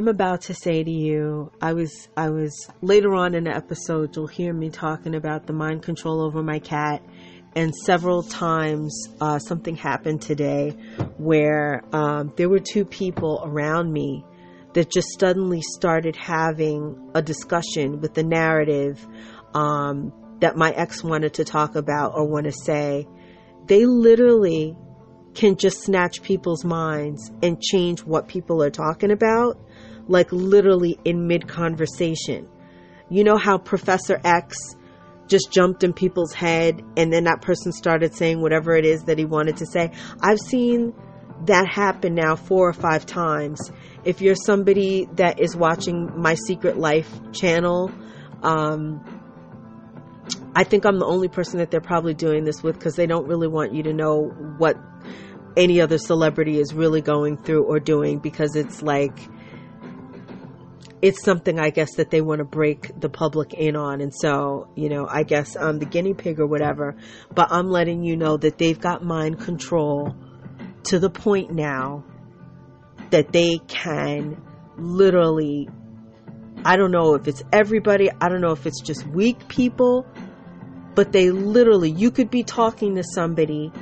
I'm about to say to you, I was later on in the episode, you'll hear me talking about the mind control over my cat, and several times something happened today where there were two people around me that just suddenly started having a discussion with the narrative that my ex wanted to talk about or want to say. They literally can just snatch people's minds and change what people are talking about, like literally in mid-conversation. You know how Professor X just jumped in people's head and then that person started saying whatever it is that he wanted to say? I've seen that happen now 4 or 5 times. If you're somebody that is watching my Secret Life channel, I think I'm the only person that they're probably doing this with, because they don't really want you to know what any other celebrity is really going through or doing, because it's like, it's something, I guess, that they want to break the public in on. And so, you know, I guess I'm the guinea pig or whatever, but I'm letting you know that they've got mind control to the point now that they can literally, I don't know if it's everybody, I don't know if it's just weak people, but they literally, you could be talking to somebody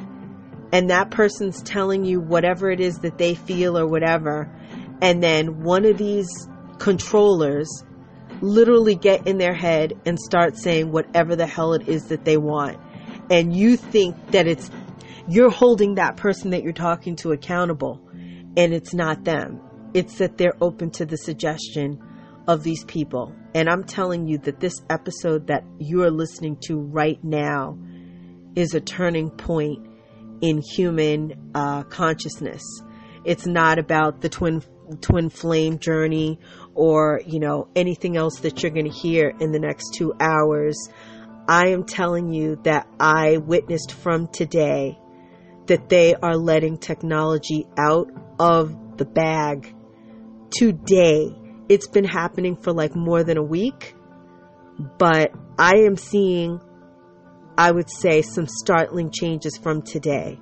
and that person's telling you whatever it is that they feel or whatever, and then one of these controllers literally get in their head and start saying whatever the hell it is that they want. And you think that it's, you're holding that person that you're talking to accountable, and it's not them. It's that they're open to the suggestion of these people. And I'm telling you that this episode that you are listening to right now is a turning point in human consciousness. It's not about the twin flame journey or, you know, anything else that you're going to hear in the next 2 hours. I am telling you that I witnessed from today that they are letting technology out of the bag today. It's been happening for like more than a week, but I am seeing, I would say, some startling changes from today.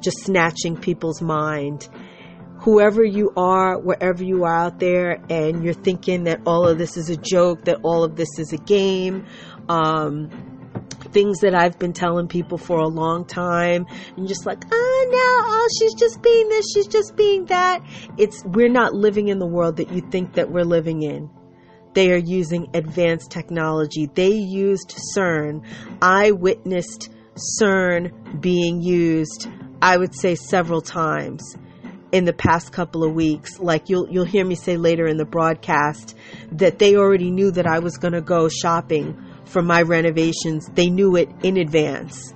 Just snatching people's mind. Whoever you are, wherever you are out there, and you're thinking that all of this is a joke, that all of this is a game, things that I've been telling people for a long time, and just like, oh no, oh, she's just being this, she's just being that. We're not living in the world that you think that we're living in. They are using advanced technology. They used CERN. I witnessed CERN being used, I would say, several times in the past couple of weeks. Like you'll hear me say later in the broadcast that they already knew that I was going to go shopping for my renovations. They knew it in advance.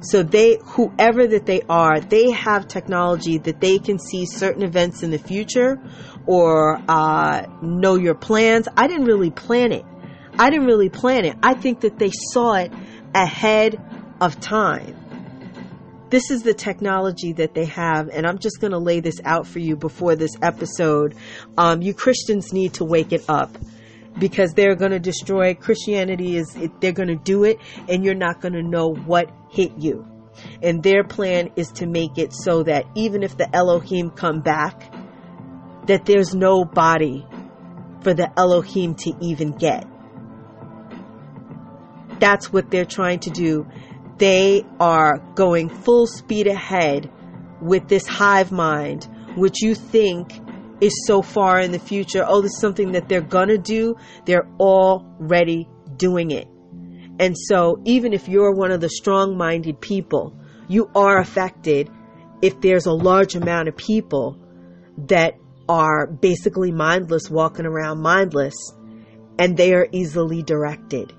So whoever that they are, they have technology that they can see certain events in the future, or know your plans. I didn't really plan it. I think that they saw it ahead of time. This is the technology that they have, and I'm just going to lay this out for you before this episode. You Christians need to wake it up, because they're going to destroy Christianity. They're going to do it, and you're not going to know what hit you. And their plan is to make it so that even if the Elohim come back, that there's no body for the Elohim to even get. That's what they're trying to do. They are going full speed ahead with this hive mind, which you think is so far in the future. Oh, this is something that they're going to do. They're already doing it. And so even if you're one of the strong-minded people, you are affected if there's a large amount of people that are basically mindless, walking around mindless, and they are easily directed.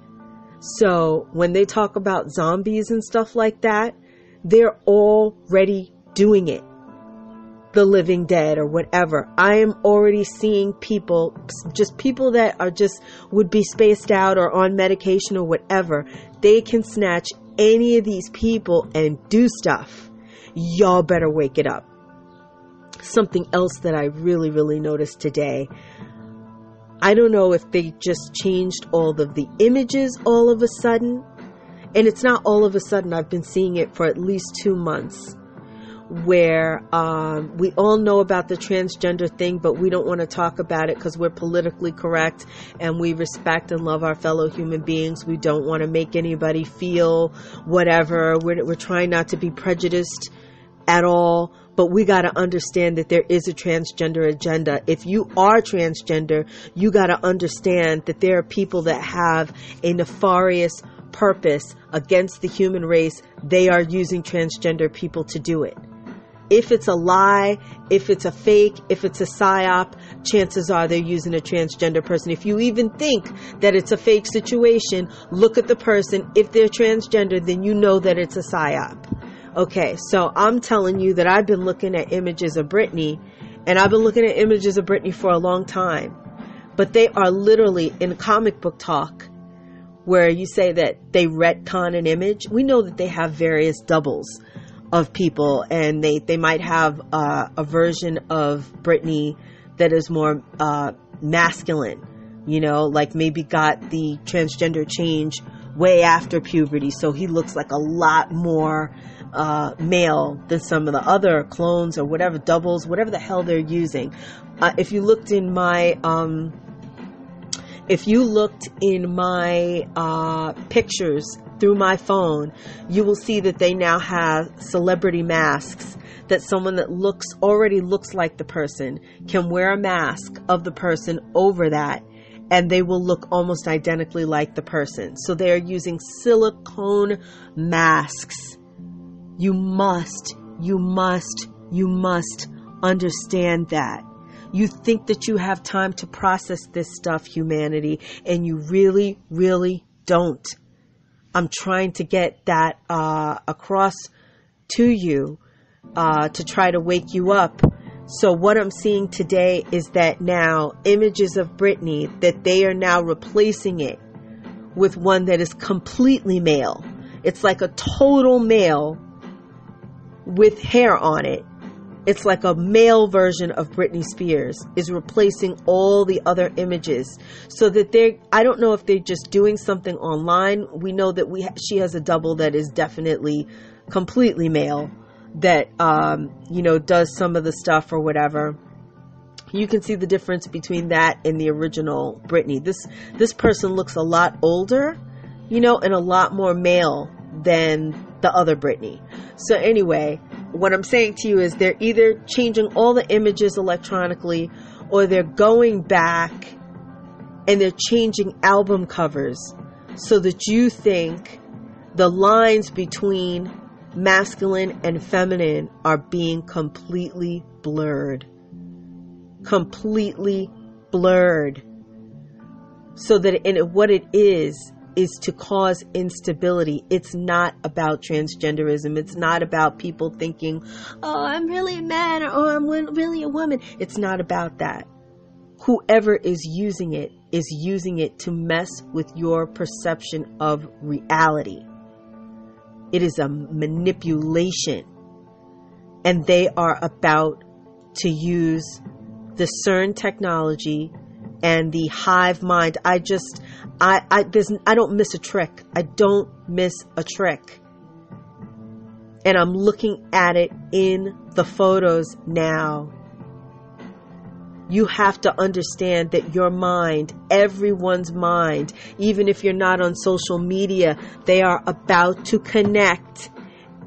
So when they talk about zombies and stuff like that, they're already doing it. The living dead or whatever. I am already seeing people, just people that are just would be spaced out or on medication or whatever. They can snatch any of these people and do stuff. Y'all better wake it up. Something else that I really, really noticed today. I don't know if they just changed all of the images all of a sudden. And it's not all of a sudden. I've been seeing it for at least 2 months. where we all know about the transgender thing, but we don't want to talk about it because we're politically correct and we respect and love our fellow human beings. We don't want to make anybody feel whatever. We're trying not to be prejudiced at all, but we got to understand that there is a transgender agenda. If you are transgender, you got to understand that there are people that have a nefarious purpose against the human race. They are using transgender people to do it. If it's a lie, if it's a fake, if it's a psyop, chances are they're using a transgender person. If you even think that it's a fake situation, look at the person. If they're transgender, then you know that it's a psyop. Okay, so I'm telling you that I've been looking at images of Britney, and I've been looking at images of Britney for a long time. But they are literally in comic book talk, where you say that they retcon an image. We know that they have various doubles of people, and they might have a version of Britney that is more masculine, you know, like maybe got the transgender change way after puberty, so he looks like a lot more male than some of the other clones or whatever, doubles, whatever the hell they're using. If you looked in my pictures through my phone, you will see that they now have celebrity masks, that someone that already looks like the person can wear a mask of the person over that, and they will look almost identically like the person. So they are using silicone masks. You must understand that. You think that you have time to process this stuff, humanity, and you really, really don't. I'm trying to get that across to you to try to wake you up. So what I'm seeing today is that now images of Britney, that they are now replacing it with one that is completely male. It's like a total male with hair on it. It's like a male version of Britney Spears is replacing all the other images, so that I don't know if they're just doing something online. We know that she has a double that is definitely completely male, that, does some of the stuff or whatever. You can see the difference between that and the original Britney. This person looks a lot older, and a lot more male than the other Britney. So anyway, what I'm saying to you is they're either changing all the images electronically, or they're going back and they're changing album covers so that you think the lines between masculine and feminine are being completely blurred. Completely blurred. So that what it is to cause instability. It's not about transgenderism. It's not about people thinking, oh, I'm really a man, or I'm really a woman. It's not about that. Whoever is using it to mess with your perception of reality. It is a manipulation, and they are about to use the CERN technology and the hive mind. I don't miss a trick. I don't miss a trick. And I'm looking at it in the photos now. You have to understand that your mind, everyone's mind, even if you're not on social media, they are about to connect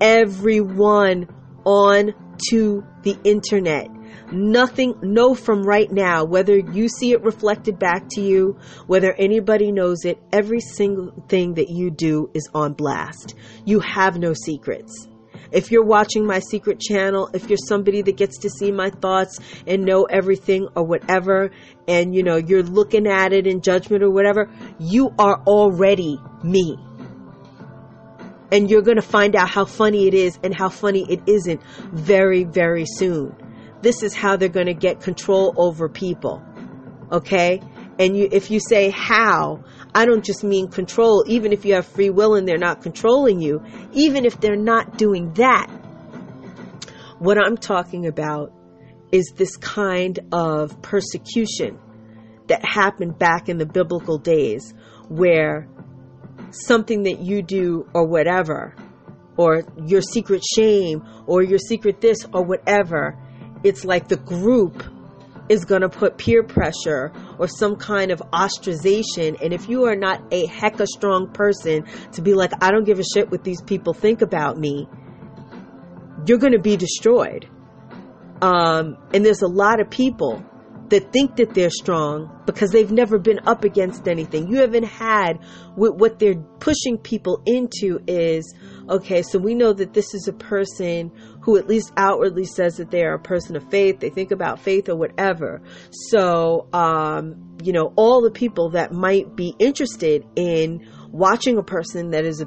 everyone on to the internet. Nothing, know from right now, whether you see it reflected back to you, whether anybody knows it, every single thing that you do is on blast. You have no secrets. If you're watching my secret channel, if you're somebody that gets to see my thoughts and know everything or whatever, and you're looking at it in judgment or whatever, you are already me. And you're going to find out how funny it is and how funny it isn't very, very soon. This is how they're going to get control over people. Okay? And if you say how, I don't just mean control. Even if you have free will and they're not controlling you, even if they're not doing that, what I'm talking about is this kind of persecution that happened back in the biblical days, where something that you do or whatever or your secret shame or your secret this or whatever. It's like the group is going to put peer pressure or some kind of ostracization. And if you are not a hecka strong person to be like, I don't give a shit what these people think about me, you're going to be destroyed. And there's a lot of people that think that they're strong because they've never been up against anything. You haven't had what they're pushing people into is, okay, so we know that this is a person who at least outwardly says that they are a person of faith. They think about faith or whatever. So, you know, all the people that might be interested in watching a person that is, a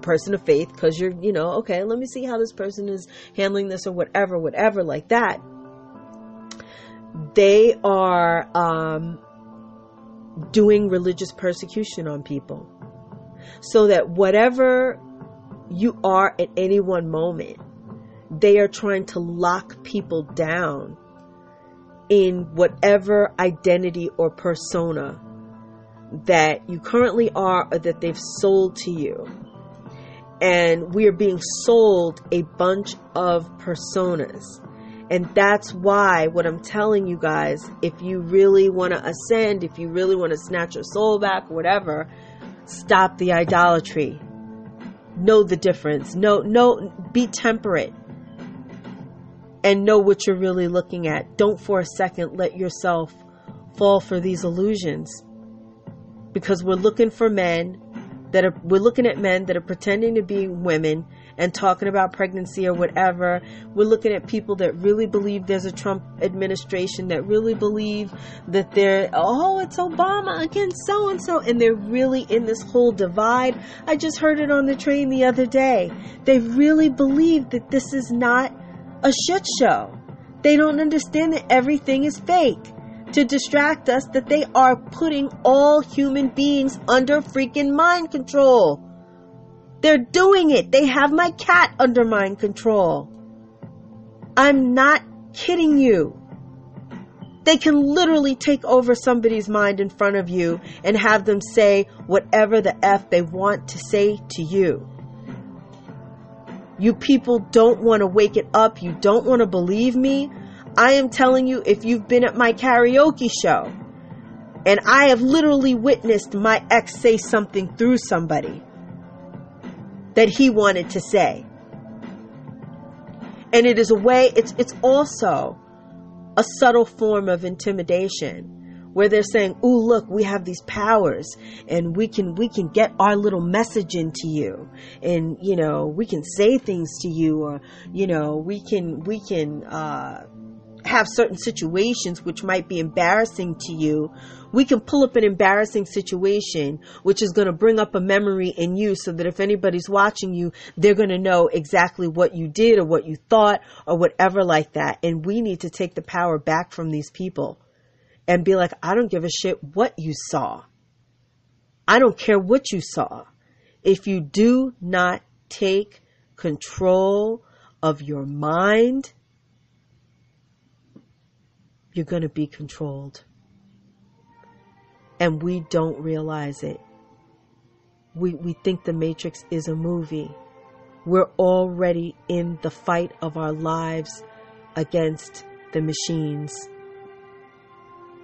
person of faith, because you're, okay, let me see how this person is handling this or whatever like that. They are doing religious persecution on people, so that whatever you are at any one moment, they are trying to lock people down in whatever identity or persona that you currently are or that they've sold to you. And we are being sold a bunch of personas. And that's why what I'm telling you guys, if you really want to ascend, if you really want to snatch your soul back, whatever, stop the idolatry. Know the difference. No, be temperate. And know what you're really looking at. Don't for a second let yourself fall for these illusions. Because we're looking at men that are pretending to be women and talking about pregnancy or whatever. We're looking at people that really believe there's a Trump administration, that really believe that they're, oh, it's Obama against so-and-so, and they're really in this whole divide. I just heard it on the train the other day. They really believe that this is not a shit show. They don't understand that everything is fake to distract us, that they are putting all human beings under freaking mind control. They're doing it. They have my cat under mind control. I'm not kidding you. They can literally take over somebody's mind in front of you and have them say whatever the F they want to say to you. You people don't want to wake it up. You don't want to believe me. I am telling you, if you've been at my karaoke show, and I have literally witnessed my ex say something through somebody that he wanted to say. And it is a way, it's also a subtle form of intimidation, where they're saying, "Ooh, look, we have these powers, and we can get our little message into you, and we can say things to you, or we can have certain situations which might be embarrassing to you. We can pull up an embarrassing situation which is going to bring up a memory in you, so that if anybody's watching you, they're going to know exactly what you did or what you thought or whatever like that." And we need to take the power back from these people and be like, I don't give a shit what you saw. I don't care what you saw. If you do not take control of your mind, you're going to be controlled. And we don't realize it. We think the Matrix is a movie. We're already in the fight of our lives against the machines.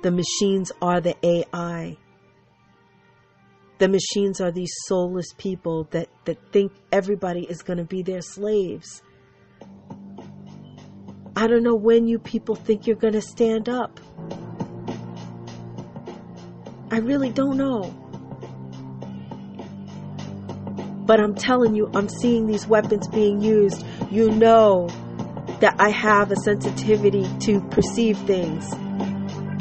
The machines are the AI. The machines are these soulless people that think everybody is going to be their slaves. I don't know when you people think you're going to stand up. I really don't know. But I'm telling you, I'm seeing these weapons being used. You know that I have a sensitivity to perceive things.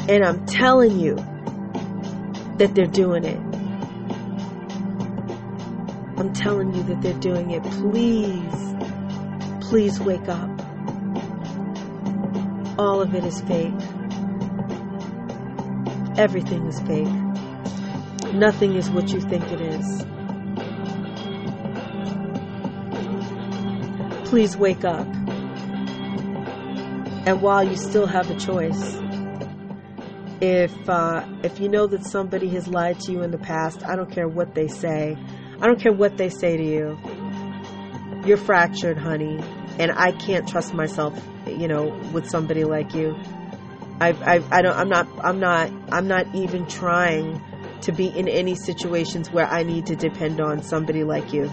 And I'm telling you that they're doing it. I'm telling you that they're doing it. Please, please wake up. All of it is fake. Everything is fake. Nothing is what you think it is. Please wake up. And while you still have a choice, if you know that somebody has lied to you in the past, I don't care what they say. I don't care what they say to you. you're fractured, honey, and I can't trust myself, you know, with somebody like you. I'm not even trying to be in any situations where I need to depend on somebody like you.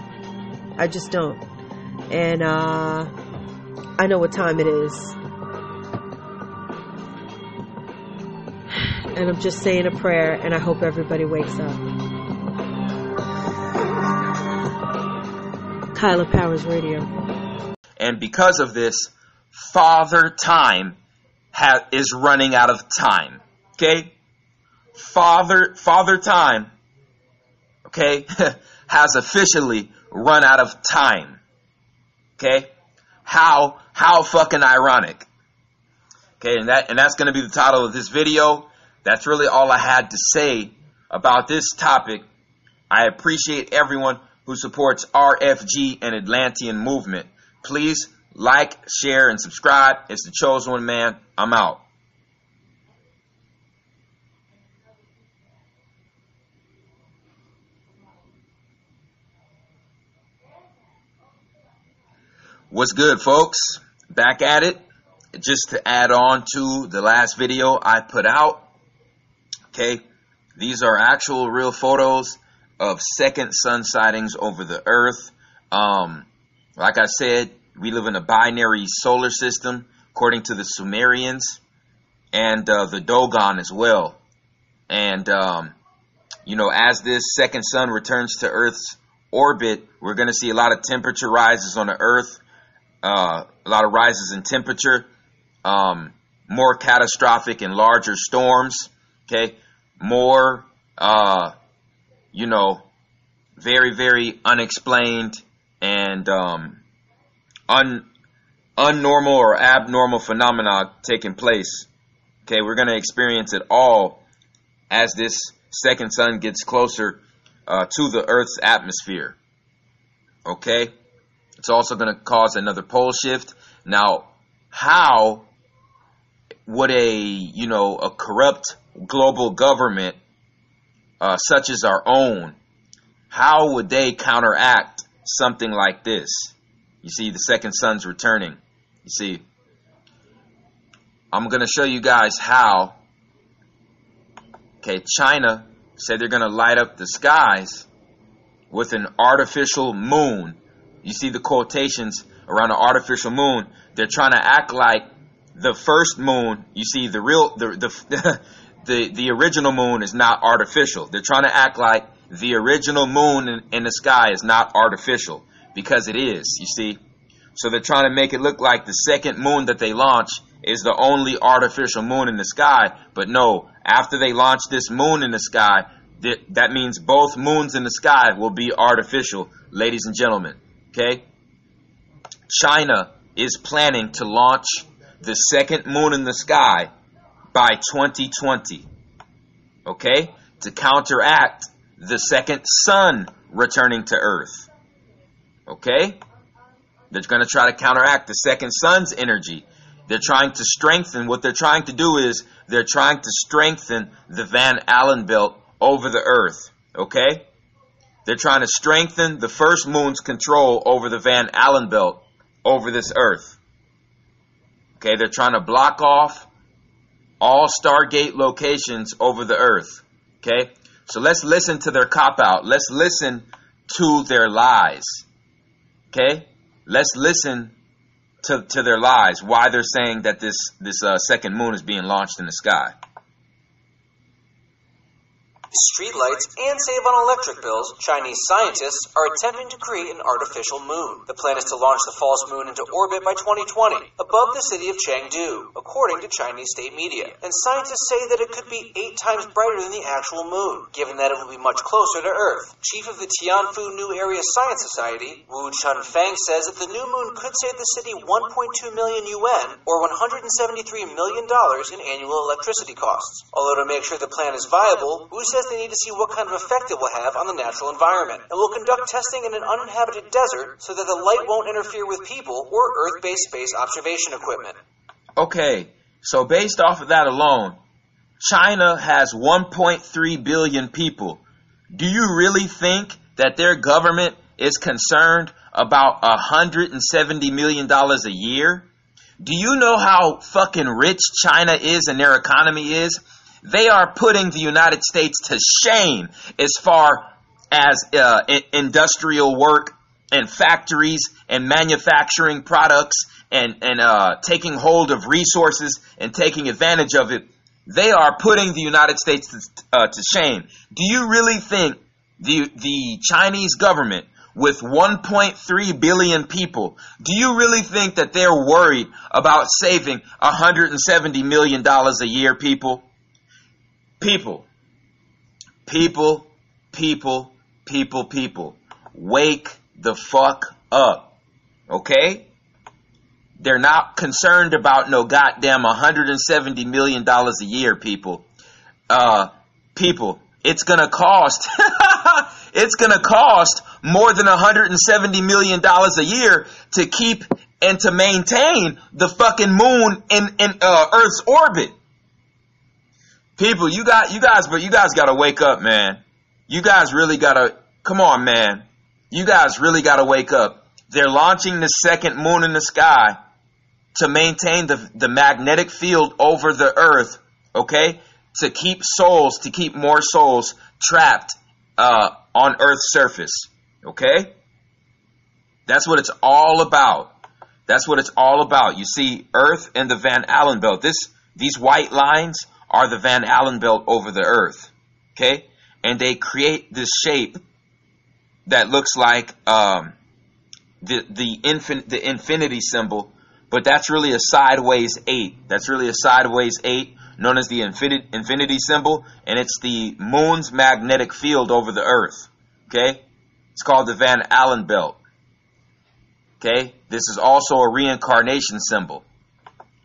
I just don't. And I know what time it is. And I'm just saying a prayer, and I hope everybody wakes up. Kyla Powers Radio. And because of this, Father Time is running out of time. Okay? Father Time, okay, has officially run out of time. Okay? How fucking ironic. Okay, and that's going to be the title of this video. That's really all I had to say about this topic. I appreciate everyone who supports RFG and Atlantean Movement. Please like, share, and subscribe. It's the Chosen One, man. I'm out. What's good, folks? Back at it. Just to add on to the last video I put out. Okay, these are actual real photos of second sun sightings over the earth. Like I said, we live in a binary solar system, according to the Sumerians and the Dogon as well. And, you know, as this second sun returns to Earth's orbit, we're going to see a lot of temperature rises on the earth, a lot of rises in temperature, more catastrophic and larger storms. Okay, more, you know, very, very unexplained and unnormal or abnormal phenomena taking place. Okay, we're going to experience it all as this second sun gets closer to the Earth's atmosphere. Okay, it's also going to cause another pole shift. Now, how would a corrupt global government such as our own, how would they counteract something like this? You see, the second sun's returning. You see, I'm going to show you guys how. Okay, China said they're going to light up the skies with an artificial moon. You see the quotations around the artificial moon. They're trying to act like the first moon. You see, the real, the original moon is not artificial. They're trying to act like the original moon in the sky is not artificial, because it is, you see. So they're trying to make it look like the second moon that they launch is the only artificial moon in the sky. But no, after they launch this moon in the sky, that means both moons in the sky will be artificial, ladies and gentlemen. Okay? China is planning to launch the second moon in the sky by 2020, okay, to counteract the second sun returning to Earth, okay? They're going to try to counteract the second sun's energy. They're trying to strengthen, what they're trying to do is, they're trying to strengthen the Van Allen belt over the Earth, okay? They're trying to strengthen the first moon's control over the Van Allen belt over this Earth, okay? They're trying to block off all Stargate locations over the earth. Okay? So let's listen to their cop-out. Let's listen to their lies. Okay? Let's listen to their lies. Why they're saying that this second moon is being launched in the sky. Street lights and save on electric bills, Chinese scientists are attempting to create an artificial moon. The plan is to launch the false moon into orbit by 2020, above the city of Chengdu, according to Chinese state media. And scientists say that it could be 8 times brighter than the actual moon, given that it will be much closer to Earth. Chief of the Tianfu New Area Science Society, Wu Chunfeng, says that the new moon could save the city 1.2 million yuan, or $173 million in annual electricity costs. Although to make sure the plan is viable, Wu says they need to see what kind of effect it will have on the natural environment, and will conduct testing in an uninhabited desert so that the light won't interfere with people or Earth-based space observation equipment. Okay, so based off of that alone, China has 1.3 billion people. Do you really think that their government is concerned about $170 million a year. Do you know how fucking rich China is and their economy is? They are putting the United States to shame as far as industrial work and factories and manufacturing products and taking hold of resources and taking advantage of it. They are putting the United States to shame. Do you really think the Chinese government, with 1.3 billion people, do you really think that they're worried about saving $170 million a year, people? People. Wake the fuck up. Okay? They're not concerned about no goddamn $170 million a year, people. It's gonna cost. It's gonna cost more than $170 million a year to keep and to maintain the fucking moon in Earth's orbit. People, you guys gotta wake up, man. You guys really gotta, come on, man. You guys really gotta wake up. They're launching the second moon in the sky to maintain the magnetic field over the Earth, okay? To keep souls, to keep more souls trapped on Earth's surface, okay? That's what it's all about. That's what it's all about. You see, Earth and the Van Allen belt. These white lines are the Van Allen belt over the Earth, okay? And they create this shape that looks like the infinity symbol, but that's really a sideways 8. That's really a sideways 8. Known as the infinity symbol, and it's the moon's magnetic field over the Earth. Okay? It's called the Van Allen belt. Okay? This is also a reincarnation symbol.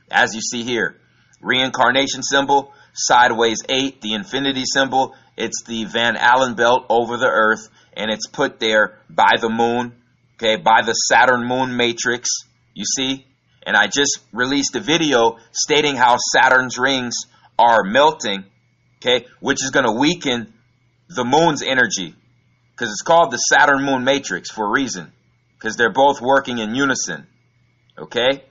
As you see here. Reincarnation symbol, sideways 8, the infinity symbol. It's the Van Allen belt over the Earth, and it's put there by the moon, okay, by the Saturn moon matrix. You see? And I just released a video stating how Saturn's rings are melting, okay, which is going to weaken the moon's energy, because it's called the Saturn moon matrix for a reason, because they're both working in unison, okay?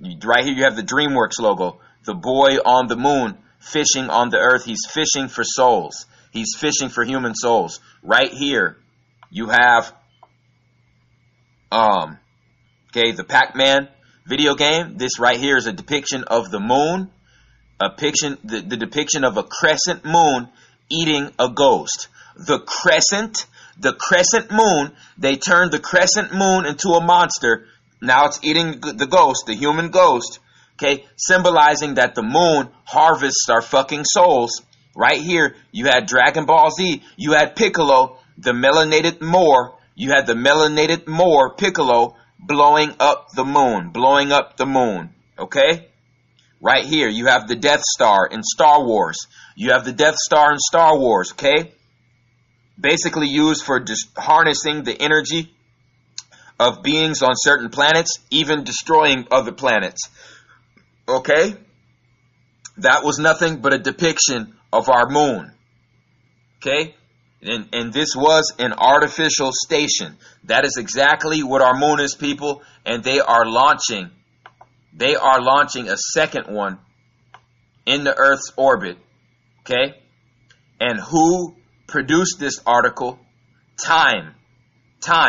Right here you have the DreamWorks logo, the boy on the moon fishing on the Earth. He's fishing for souls. He's fishing for human souls. Right here you have the Pac-Man video game. This right here is a depiction of the moon, the depiction of a crescent moon eating a ghost. The crescent moon, they turned the crescent moon into a monster. Now it's eating the ghost, the human ghost, okay, symbolizing that the moon harvests our fucking souls. Right here, you had Dragon Ball Z, you had Piccolo, the melanated Moor, Piccolo, blowing up the moon, okay? Right here, you have the Death Star in Star Wars. Okay? Basically used for just harnessing the energy of beings on certain planets, even destroying other planets, okay? That was nothing but a depiction of our moon, okay? And this was an artificial station. That is exactly what our moon is, people. And they are launching a second one in the Earth's orbit. Okay? And who produced this article? Time.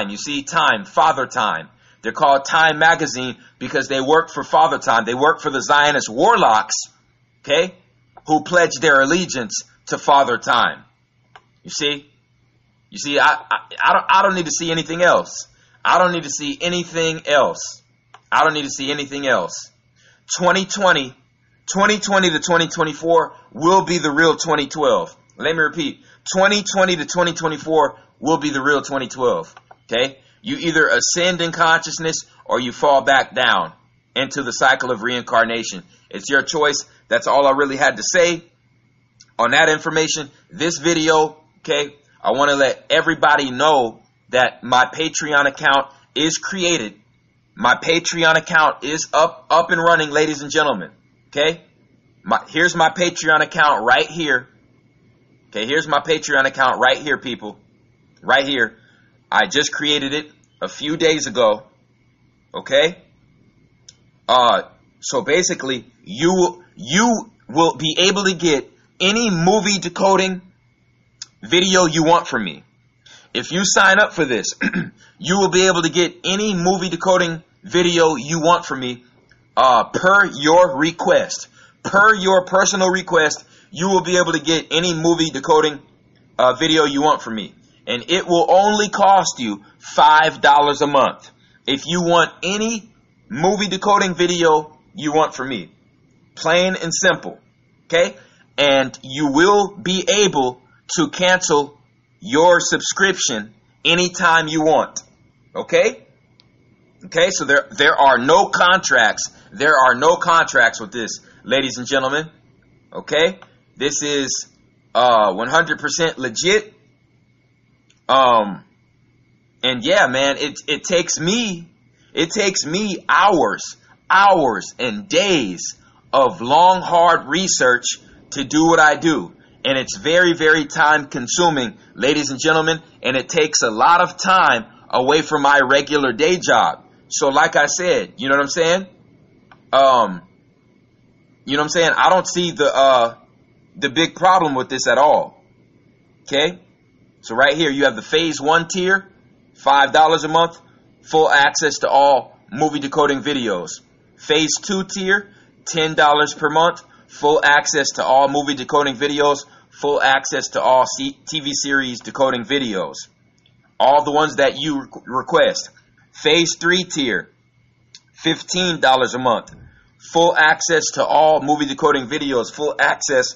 You see, Time. Father Time. They're called Time Magazine because they work for Father Time. They work for the Zionist warlocks, okay, who pledged their allegiance to Father Time. You see, I don't need to see anything else. I don't need to see anything else. 2020 to 2024 will be the real 2012. Let me repeat. 2020 to 2024 will be the real 2012. Okay? You either ascend in consciousness or you fall back down into the cycle of reincarnation. It's your choice. That's all I really had to say on that information. This video, okay, I want to let everybody know that my Patreon account is created. My Patreon account is up and running, ladies and gentlemen. Okay? Here's my Patreon account right here. Okay, here's my Patreon account right here, people. Right here. I just created it. a few days ago, okay? So basically, you will be able to get any movie decoding video you want from me. If you sign up for this, you will be able to get any movie decoding video you want from me per your request. Per your personal request, you will be able to get any movie decoding video you want from me. And it will only cost you $5 a month if you want any movie decoding video you want from me. Plain and simple. Okay? And you will be able to cancel your subscription anytime you want. Okay? Okay, so there are no contracts. There are no contracts with this, ladies and gentlemen. Okay? This is 100% legit. And yeah, man, it takes me hours and days of long, hard research to do what I do. And it's very, very time consuming, ladies and gentlemen, and it takes a lot of time away from my regular day job. So like I said, you know what I'm saying? You know what I'm saying? I don't see the big problem with this at all. Okay? So right here you have the phase 1 tier, $5 a month, full access to all movie decoding videos. Phase 2 tier, $10 per month. Full access to all movie decoding videos. Full access to all TV series decoding videos. All the ones that you request. Phase 3 tier, $15 a month. Full access to all movie decoding videos. Full access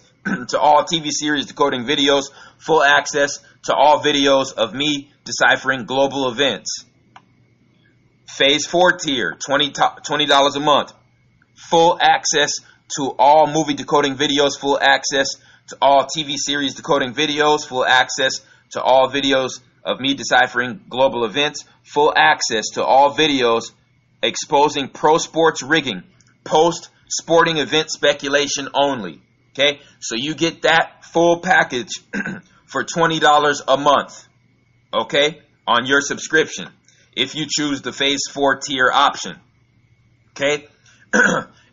to all TV series decoding videos. Full access to all videos of me deciphering global events. Phase 4 tier, $20 a month. Full access to all movie decoding videos, full access to all TV series decoding videos, full access to all videos of me deciphering global events, full access to all videos exposing pro sports rigging, post sporting event speculation only. Okay, so you get that full package for $20 a month, okay, on your subscription if you choose the phase 4 tier option. Okay,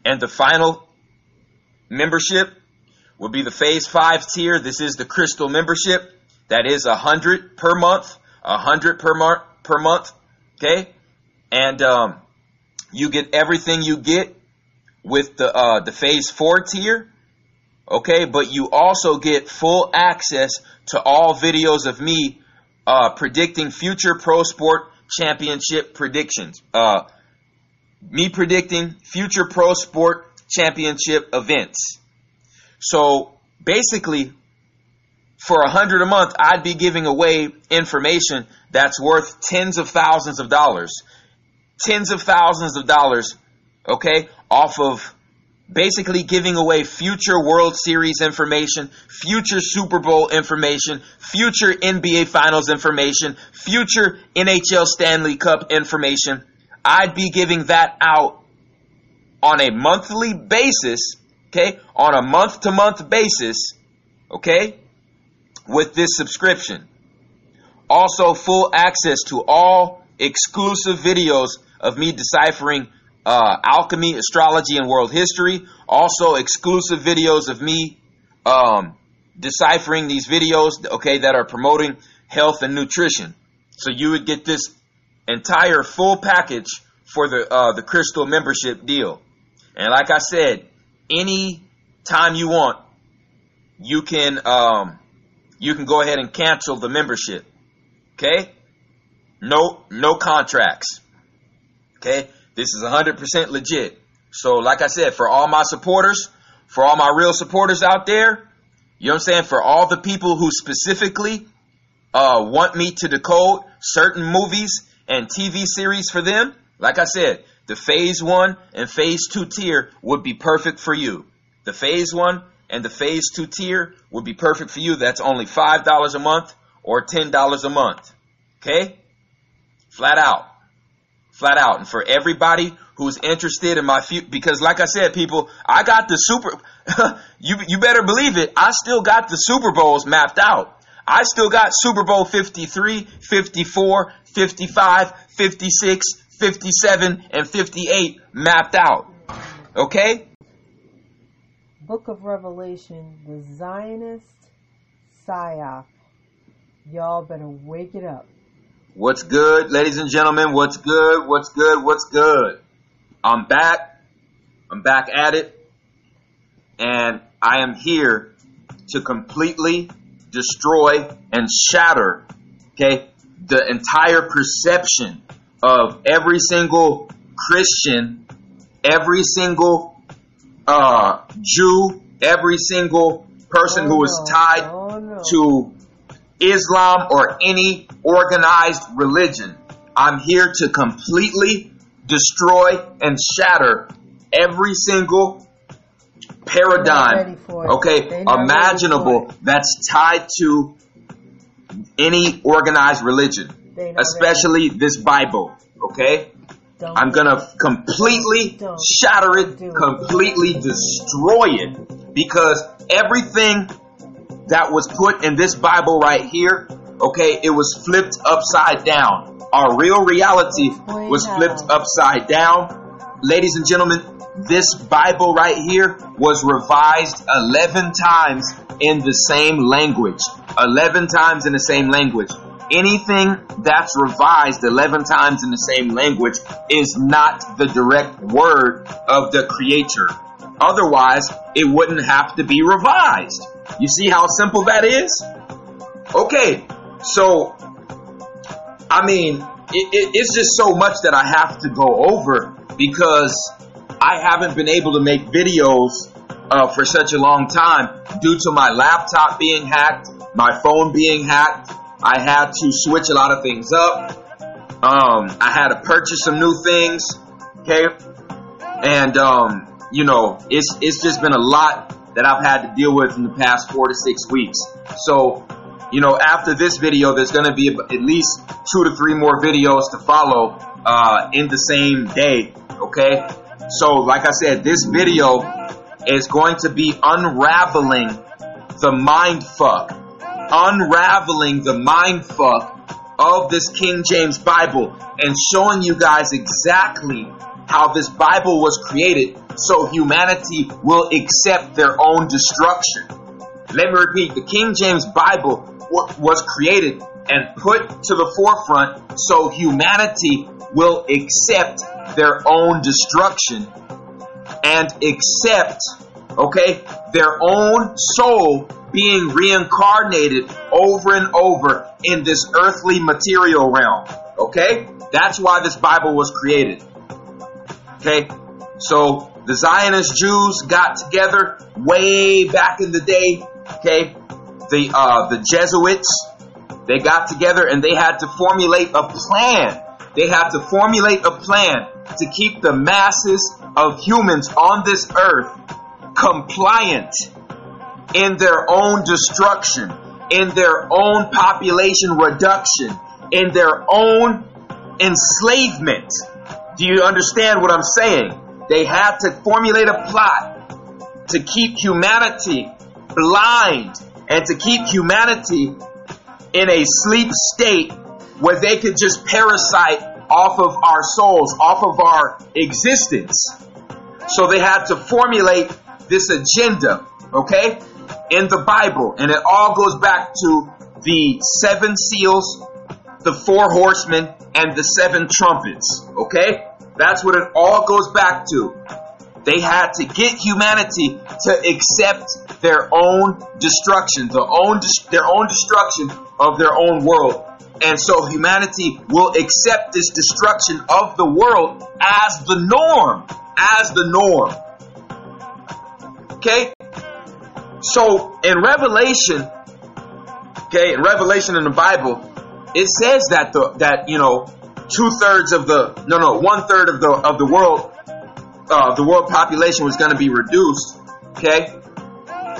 and the final membership will be the phase 5 tier. This is the crystal membership. That is $100 per month. $100 per month. Okay, and you get everything you get with the phase 4 tier. Okay, but you also get full access to all videos of me predicting future pro sport championship predictions. Me predicting future pro sport championship events. So basically, for $100 a month, I'd be giving away information that's worth tens of thousands of dollars, okay, off of basically giving away future World Series information, future Super Bowl information, future NBA Finals information, future NHL Stanley Cup information. I'd be giving that out on a monthly basis, okay, on a month-to-month basis, okay, with this subscription. Also, full access to all exclusive videos of me deciphering alchemy, astrology, and world history. Also, exclusive videos of me deciphering these videos, okay, that are promoting health and nutrition. So you would get this entire full package for the crystal membership deal. And like I said, any time you want, you can go ahead and cancel the membership. Okay? No contracts. Okay? This is 100% legit. So like I said, for all my supporters, for all my real supporters out there, you know what I'm saying? For all the people who specifically want me to decode certain movies and TV series for them, like I said, the phase 1 and phase 2 tier would be perfect for you. The phase 1 and the phase 2 tier would be perfect for you. That's only $5 a month or $10 a month. Okay? Flat out. Flat out. And for everybody who's interested in my future, because like I said, people, I got the you better believe it, I still got the Super Bowls mapped out. I still got Super Bowl 53, 54, 55, 56, 57, and 58 mapped out. Okay? Book of Revelation, the Zionist psyop. Y'all better wake it up. What's good, ladies and gentlemen? What's good? What's good? What's good? I'm back. I'm back at it. And I am here to completely destroy and shatter, okay, the entire perception of every single Christian, every single Jew, every single person who is tied to Islam or any organized religion. I'm here to completely destroy and shatter every single paradigm, okay, imaginable that's tied to any organized religion, especially this Bible, okay? I'm gonna completely shatter it, completely destroy it, because everything that was put in this Bible right here, okay, it was flipped upside down. Our real reality was flipped upside down. Ladies and gentlemen, this Bible right here was revised 11 times in the same language. 11 times in the same language. Anything that's revised 11 times in the same language is not the direct word of the Creator. Otherwise, it wouldn't have to be revised. You see how simple that is? Okay, so, I mean, it's just so much that I have to go over, because I haven't been able to make videos for such a long time due to my laptop being hacked, my phone being hacked. I had to switch a lot of things up. I had to purchase some new things, okay? And, you know, it's just been a lot that I've had to deal with in the past 4 to 6 weeks. So, you know, after this video, there's going to be at least 2 to 3 more videos to follow in the same day, okay? So, like I said, this video is going to be unraveling the mind fuck. Unraveling the mind fuck of this King James Bible and showing you guys exactly how this Bible was created so humanity will accept their own destruction. Let me repeat, the King James Bible was created and put to the forefront so humanity will accept their own destruction and accept, okay, their own soul being reincarnated over and over in this earthly material realm, okay? That's why this Bible was created, okay? So the Zionist Jews got together way back in the day, okay? The Jesuits, they got together and they had to formulate a plan. They had to formulate a plan to keep the masses of humans on this earth compliant in their own destruction, in their own population reduction, in their own enslavement. Do you understand what I'm saying? They had to formulate a plot to keep humanity blind and to keep humanity in a sleep state where they could just parasite off of our souls, off of our existence. So they had to formulate this agenda, okay, in the Bible. And it all goes back to the 7 seals, the 4 horsemen, and the 7 trumpets, okay? That's what it all goes back to. They had to get humanity to accept their own destruction, their own destruction of their own world. And so humanity will accept this destruction of the world as the norm, as the norm. Okay? So in Revelation in the Bible, it says that one third of the world, the world population was going to be reduced. Okay?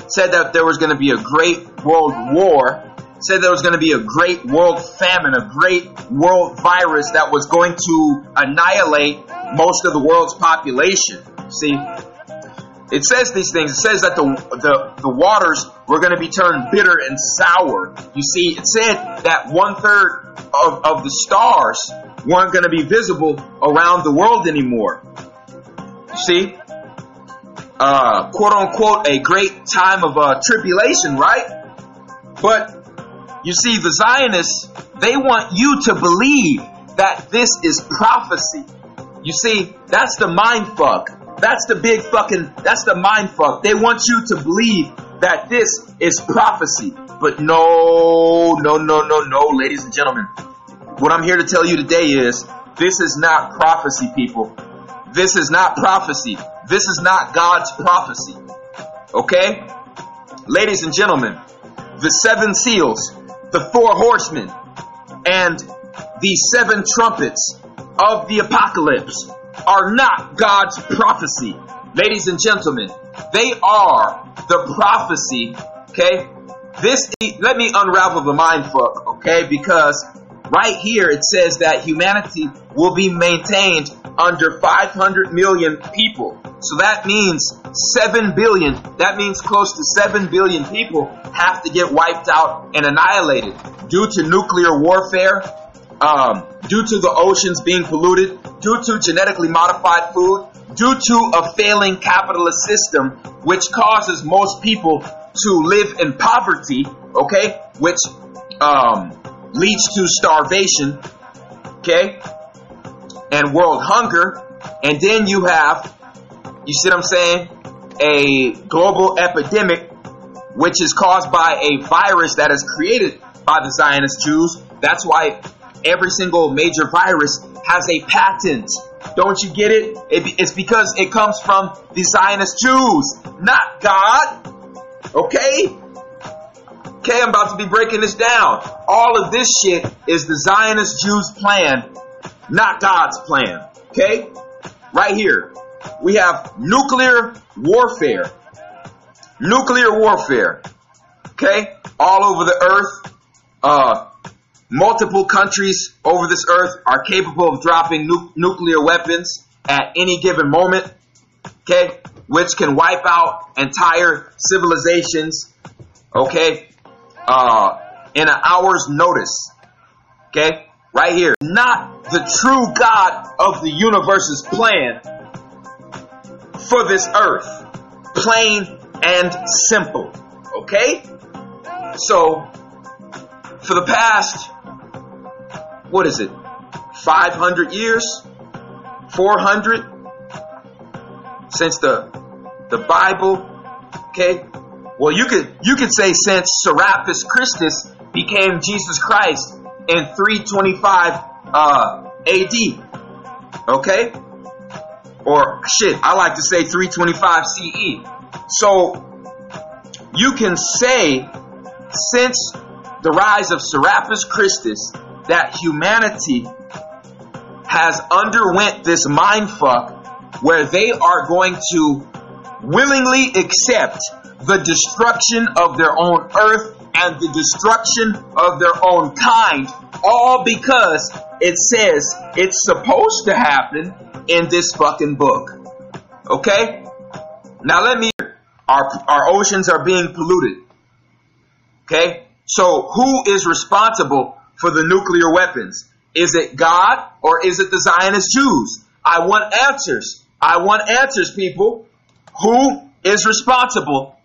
Said that there was going to be a great world war. Said there was going to be a great world famine, a great world virus that was going to annihilate most of the world's population. See, it says these things. It says that the waters We're going to be turned bitter and sour. You see, it said that 1/3 of the stars weren't going to be visible around the world anymore. You see, quote unquote, a great time of tribulation, right? But you see, the Zionists, they want you to believe that this is prophecy. You see, that's the mind fuck. That's the big fucking, that's the mind fuck. They want you to believe that this is prophecy. But no, ladies and gentlemen. What I'm here to tell you today is, this is not prophecy, people. This is not prophecy. This is not God's prophecy. Okay? Ladies and gentlemen, the 7 seals, the 4 horsemen, and the 7 trumpets of the apocalypse are not God's prophecy. Ladies and gentlemen, they are the prophecy, okay? Let me unravel the mindfuck, okay? Because right here it says that humanity will be maintained under 500 million people. So that means 7 billion. That means close to 7 billion people have to get wiped out and annihilated due to nuclear warfare, due to the oceans being polluted, due to genetically modified food, due to a failing capitalist system, which causes most people to live in poverty, okay, which leads to starvation, okay, and world hunger. And then you have, you see what I'm saying, a global epidemic, which is caused by a virus that is created by the Zionist Jews. That's why every single major virus has a patent. Don't you get it? It's because it comes from the Zionist Jews, not God. Okay? Okay, I'm about to be breaking this down. All of this shit is the Zionist Jews' plan, not God's plan. Okay? Right here, we have nuclear warfare. Nuclear warfare. Okay? All over the earth. Multiple countries over this earth are capable of dropping nuclear weapons at any given moment, okay, which can wipe out entire civilizations, okay, in an hour's notice, okay, right here. Not the true God of the universe's plan for this earth, plain and simple, okay? So, for the past, 500 years, 400, since the Bible, okay? Well, you could say since Serapis Christus became Jesus Christ in 325 AD, okay? Or shit, I like to say 325 CE. So you can say since the rise of Serapis Christus that humanity has underwent this mindfuck where they are going to willingly accept the destruction of their own earth and the destruction of their own kind, all because it says it's supposed to happen in this fucking book. Okay? Now let me... Our oceans are being polluted. Okay? So who is responsible for the nuclear weapons? Is it God or is it the Zionist Jews? I want answers. I want answers, people. Who is responsible?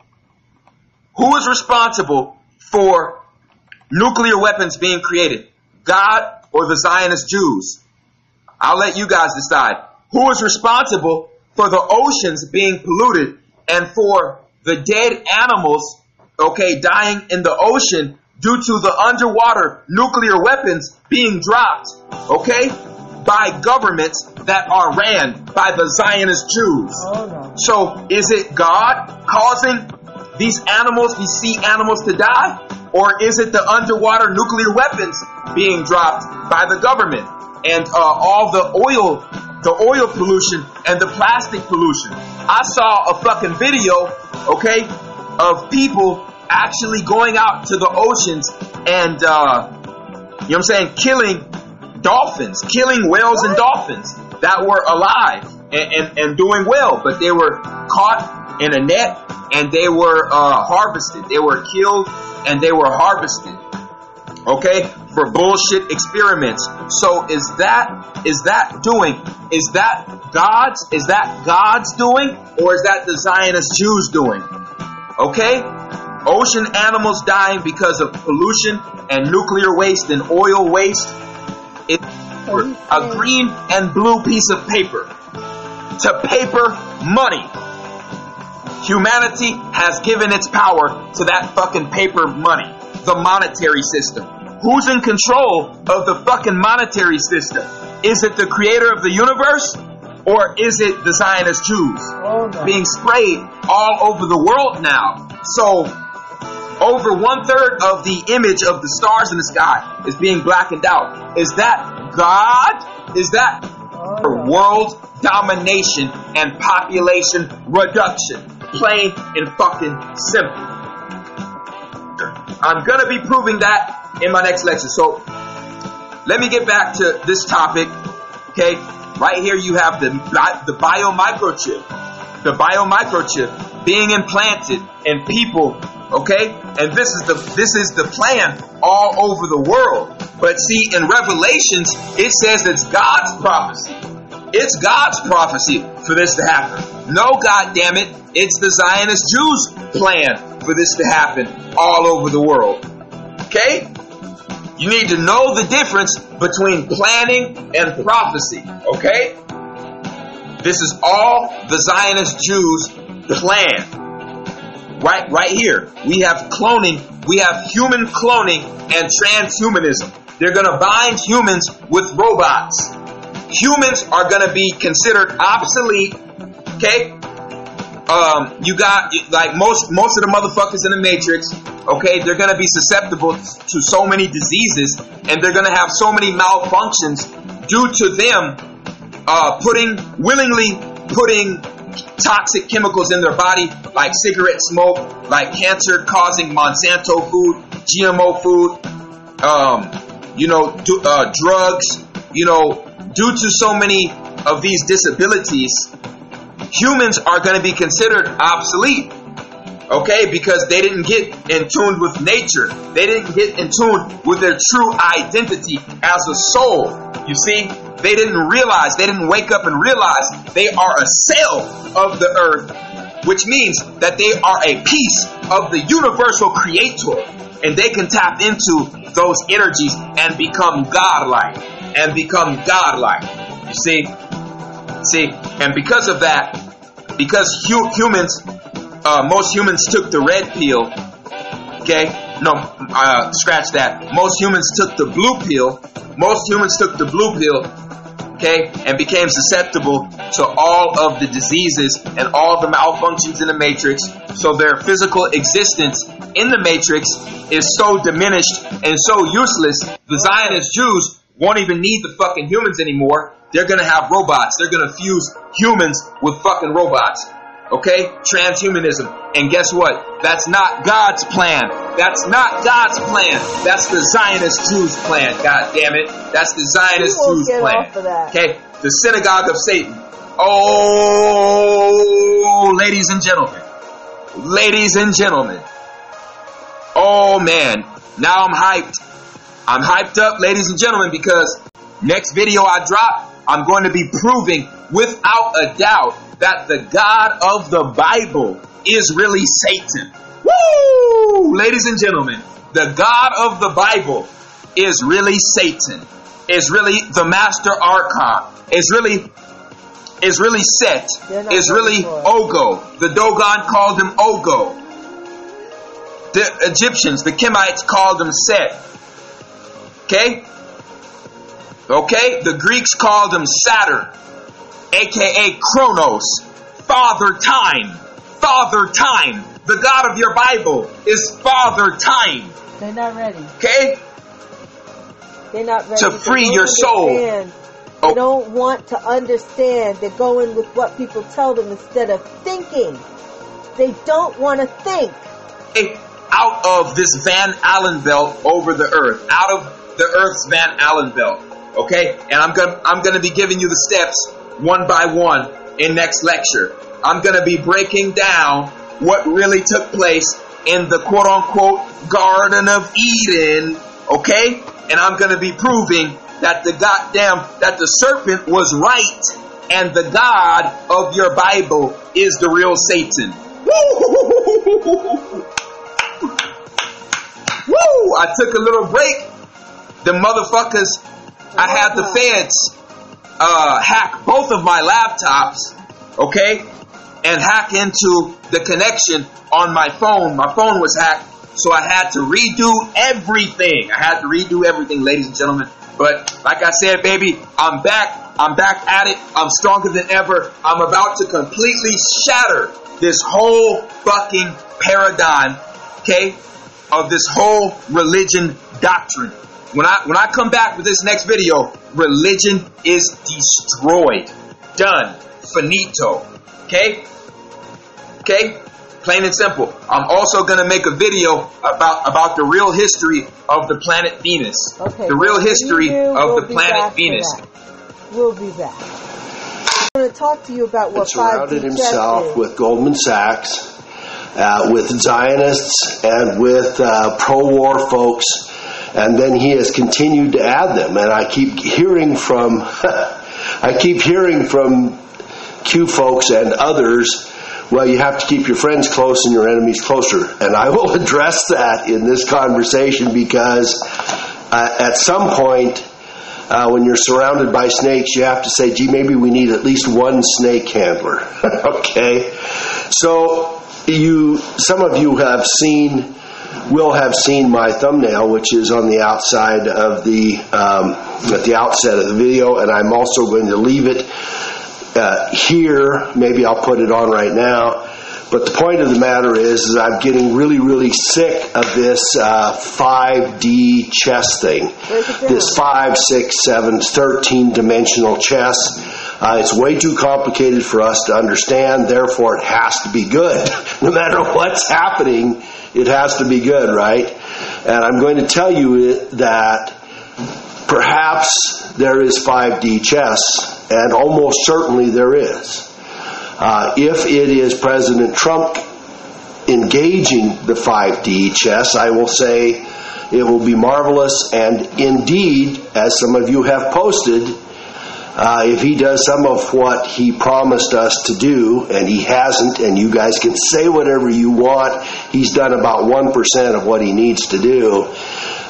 Who is responsible for nuclear weapons being created? God or the Zionist Jews? I'll let you guys decide. Who is responsible for the oceans being polluted and for the dead animals, okay, dying in the ocean due to the underwater nuclear weapons being dropped, okay, by governments that are ran by the Zionist Jews? So is it God causing these animals, these sea animals, to die? Or is it the underwater nuclear weapons being dropped by the government and all the oil pollution and the plastic pollution? I saw a fucking video, okay, of people actually going out to the oceans and, you know what I'm saying, killing dolphins, killing whales and dolphins that were alive and doing well, but they were caught in a net and they were harvested. They were killed and they were harvested, okay, for bullshit experiments. So is that God's doing, or is that the Zionist Jews doing? Okay? Ocean animals dying because of pollution and nuclear waste and oil waste. It's a green and blue piece of paper to paper money. Humanity has given its power to that fucking paper money, the monetary system. Who's in control of the fucking monetary system? Is it the creator of the universe? Or is it the Zionist Jews being sprayed all over the world now? So over 1/3 of the image of the stars in the sky is being blackened out. Is that God? Is that world domination and population reduction? Plain and fucking simple. I'm going to be proving that in my next lecture. So let me get back to this topic, okay? Right here you have the biomicrochip. The biomicrochip being implanted in people, okay? And this is the plan all over the world. But see, in Revelations, it says it's God's prophecy. It's God's prophecy for this to happen. No, goddamn it, it's the Zionist Jews' plan for this to happen all over the world. Okay? You need to know the difference between planning and prophecy, okay? This is all the Zionist Jews' plan. Right here. We have cloning. We have human cloning and transhumanism. They're going to bind humans with robots. Humans are going to be considered obsolete, okay? You got, like, most of the motherfuckers in the Matrix. Okay, they're going to be susceptible to so many diseases, and they're going to have so many malfunctions due to them willingly putting toxic chemicals in their body, like cigarette smoke, like cancer-causing Monsanto food, GMO food, drugs. You know, due to so many of these disabilities, humans are going to be considered obsolete. Okay, because they didn't get in tune with nature. They didn't get in tune with their true identity as a soul. You see, they didn't wake up and realize they are a cell of the earth, which means that they are a piece of the universal creator, and they can tap into those energies and become godlike. You see? And because of that, because humans... most humans took the red pill, okay? Scratch that. Most humans took the blue pill, okay? And became susceptible to all of the diseases and all the malfunctions in the Matrix. So their physical existence in the Matrix is so diminished and so useless, the Zionist Jews won't even need the fucking humans anymore. They're going to have robots. They're going to fuse humans with fucking robots. Okay? Transhumanism. And guess what? That's not God's plan. That's the Zionist Jews' plan. God damn it. That's the Zionist Jews' plan. Okay? The synagogue of Satan. Oh, ladies and gentlemen. Oh, man. Now I'm hyped. I'm hyped up, ladies and gentlemen, because next video I drop, I'm going to be proving without a doubt that the God of the Bible is really Satan. Woo! Ladies and gentlemen, the God of the Bible is really Satan. Is really the Master Archon. Is really Set. Is really Ogo. The Dogon called him Ogo. The Egyptians, the Kemites called him Set. Okay? Okay? The Greeks called him Saturn. AKA Chronos, Father Time. The God of your Bible is Father Time. They're not ready. Okay? They're not ready to free your soul. They don't want to understand. They're going with what people tell them instead of thinking. They don't want to think. Out of this Van Allen belt over the earth. Out of the earth's Van Allen belt. Okay? And I'm gonna be giving you the steps one by one in next lecture. I'm going to be breaking down what really took place in the quote-unquote Garden of Eden, okay? And I'm going to be proving that the serpent was right, and the God of your Bible is the real Satan. Woo! Woo! I took a little break. The motherfuckers, I had the feds hack both of my laptops, okay? And hack into the connection on my phone. My phone was hacked, so I had to redo everything. Ladies and gentlemen. But like I said, baby, I'm back. I'm back at it. I'm stronger than ever. I'm about to completely shatter this whole fucking paradigm, okay, of this whole religion doctrine. When I come back with this next video, religion is destroyed. Done. Finito. Okay? Okay? Plain and simple. I'm also going to make a video about the real history of the planet Venus. Okay, the real history of the planet Venus. We'll be back. I'm going to talk to you about what 5D surrounded himself is. With Goldman Sachs, with Zionists, and with pro-war folks. And then he has continued to add them. And I keep hearing from... Q folks and others, well, you have to keep your friends close and your enemies closer. And I will address that in this conversation because at some point when you're surrounded by snakes, you have to say, gee, maybe we need at least one snake handler. Okay? So some of you will have seen my thumbnail, which is on the outside of the, at the outset of the video, and I'm also going to leave it here, maybe I'll put it on right now, but the point of the matter is I'm getting really, really sick of this 5D chess thing, this 5, 6, 7, 13 dimensional chess. It's way too complicated for us to understand, therefore it has to be good. No matter what's happening, it has to be good, right? And I'm going to tell you that perhaps there is 5D chess. And almost certainly there is. If it is President Trump engaging the 5D chess, I will say it will be marvelous. And indeed, as some of you have posted, if he does some of what he promised us to do, and he hasn't, and you guys can say whatever you want, he's done about 1% of what he needs to do.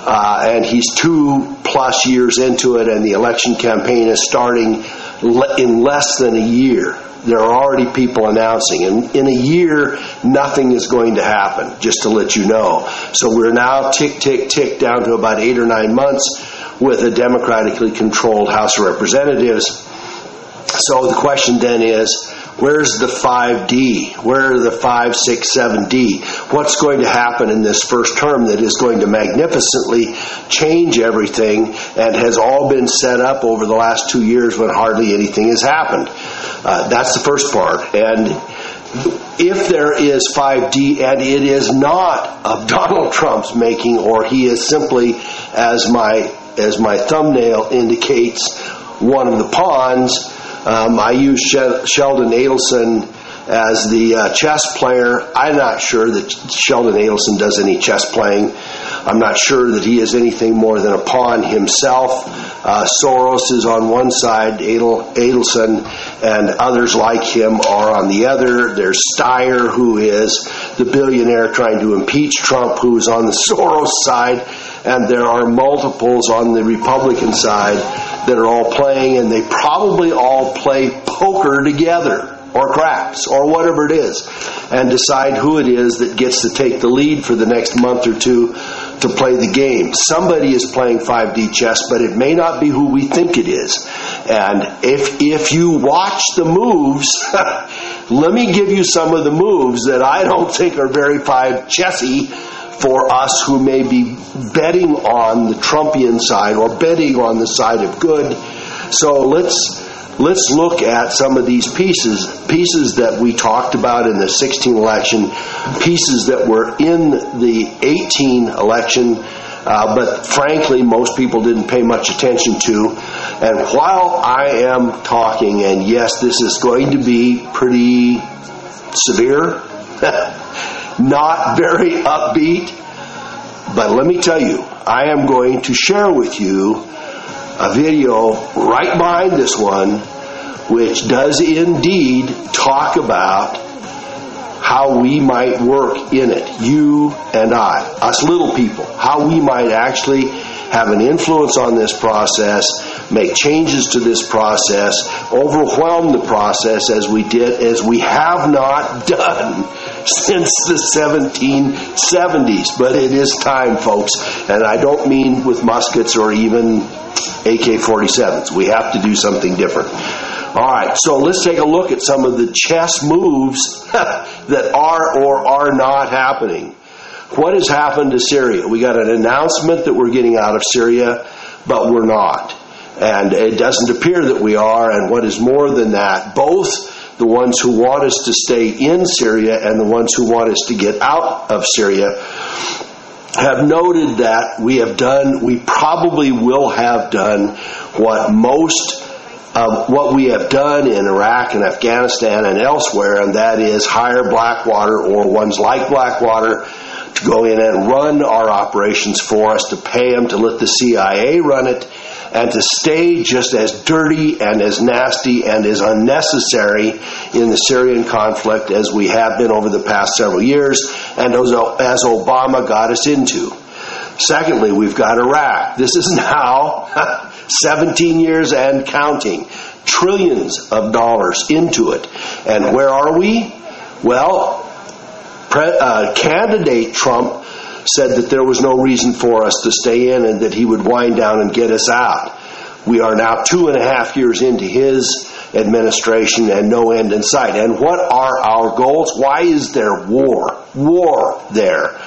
And he's 2+ years into it, and the election campaign is starting in less than a year. There are already people announcing. And in a year, nothing is going to happen, just to let you know. So we're now tick, tick, tick down to about 8 or 9 months with a democratically controlled House of Representatives. So the question then is, where's the 5D? Where are the 5, 6, 7D? What's going to happen in this first term that is going to magnificently change everything and has all been set up over the last 2 years when hardly anything has happened? That's the first part. And if there is 5D and it is not of Donald Trump's making, or he is simply, as my thumbnail indicates, one of the pawns, I use Sheldon Adelson as the chess player. I'm not sure that Sheldon Adelson does any chess playing. I'm not sure that he is anything more than a pawn himself. Soros is on one side, Adelson and others like him are on the other. There's Steyer, who is the billionaire trying to impeach Trump, who is on the Soros side. And there are multiples on the Republican side that are all playing, and they probably all play poker together, or craps, or whatever it is, and decide who it is that gets to take the lead for the next month or two to play the game. Somebody is playing 5D chess, but it may not be who we think it is. And if you watch the moves, let me give you some of the moves that I don't think are very 5 chessy for us who may be betting on the Trumpian side or betting on the side of good. So let's look at some of these pieces that we talked about in the 2016 election, pieces that were in the 2018 election, but frankly most people didn't pay much attention to. And while I am talking, and yes, this is going to be pretty severe, Not very upbeat. But let me tell you, I am going to share with you a video right behind this one, which does indeed talk about how we might work in it, you and I, us little people, how we might actually have an influence on this process, make changes to this process, overwhelm the process as we have not done since the 1770s. But it is time, folks, and I don't mean with muskets or even AK-47s. We have to do something different. All right, so let's take a look at some of the chess moves that are or are not happening. What has happened to Syria? We got an announcement that we're getting out of Syria, but we're not. And it doesn't appear that we are, and what is more than that, both the ones who want us to stay in Syria and the ones who want us to get out of Syria have noted that we probably will have done what most of what we have done in Iraq and Afghanistan and elsewhere, and that is hire Blackwater or ones like Blackwater to go in and run our operations for us, to pay them, to let the CIA run it, and to stay just as dirty and as nasty and as unnecessary in the Syrian conflict as we have been over the past several years and as Obama got us into. Secondly, we've got Iraq. This is now 17 years and counting, trillions of dollars into it. And where are we? Well, candidate Trump said that there was no reason for us to stay in and that he would wind down and get us out. We are now 2.5 years into his administration and no end in sight. And what are our goals? Why is there war there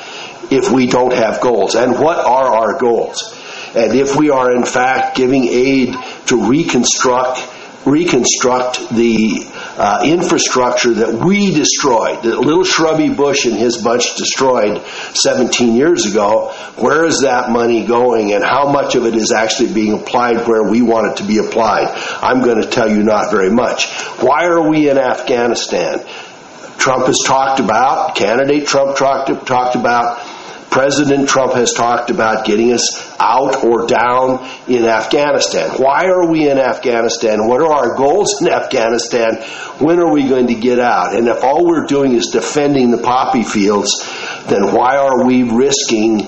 if we don't have goals? And what are our goals? And if we are in fact giving aid to reconstruct the infrastructure that we destroyed, that little shrubby Bush and his bunch destroyed 17 years ago, where is that money going and how much of it is actually being applied where we want it to be applied? I'm going to tell you not very much. Why are we in Afghanistan? Trump has talked about, candidate Trump talked about, President Trump has talked about getting us out or down in Afghanistan. Why are we in Afghanistan? What are our goals in Afghanistan? When are we going to get out? And if all we're doing is defending the poppy fields, then why are we risking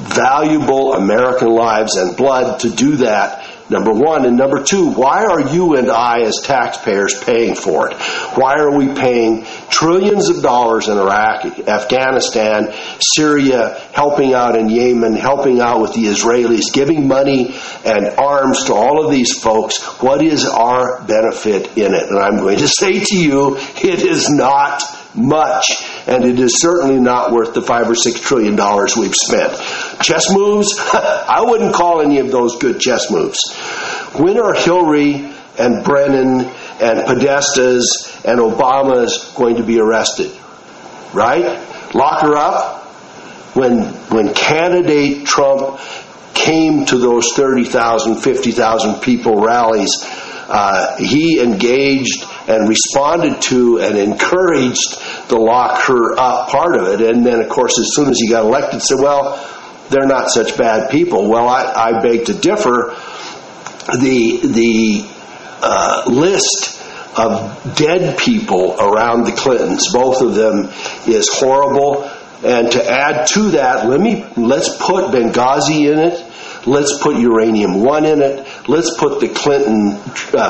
valuable American lives and blood to do that? Number one. And number two, why are you and I as taxpayers paying for it? Why are we paying trillions of dollars in Iraq, Afghanistan, Syria, helping out in Yemen, helping out with the Israelis, giving money and arms to all of these folks? What is our benefit in it? And I'm going to say to you, it is not much, and it is certainly not worth the $5 or $6 trillion we've spent. Chess moves? I wouldn't call any of those good chess moves. When are Hillary and Brennan and Podesta's and Obama's going to be arrested? Right? Lock her up? When candidate Trump came to those 30,000, 50,000 people rallies, he engaged and responded to and encouraged the lock her up part of it. And then, of course, as soon as he got elected, said, well, they're not such bad people. Well, I beg to differ. The list of dead people around the Clintons, both of them, is horrible. And to add to that, let's put Benghazi in it. Let's put Uranium One in it. Let's put the Clinton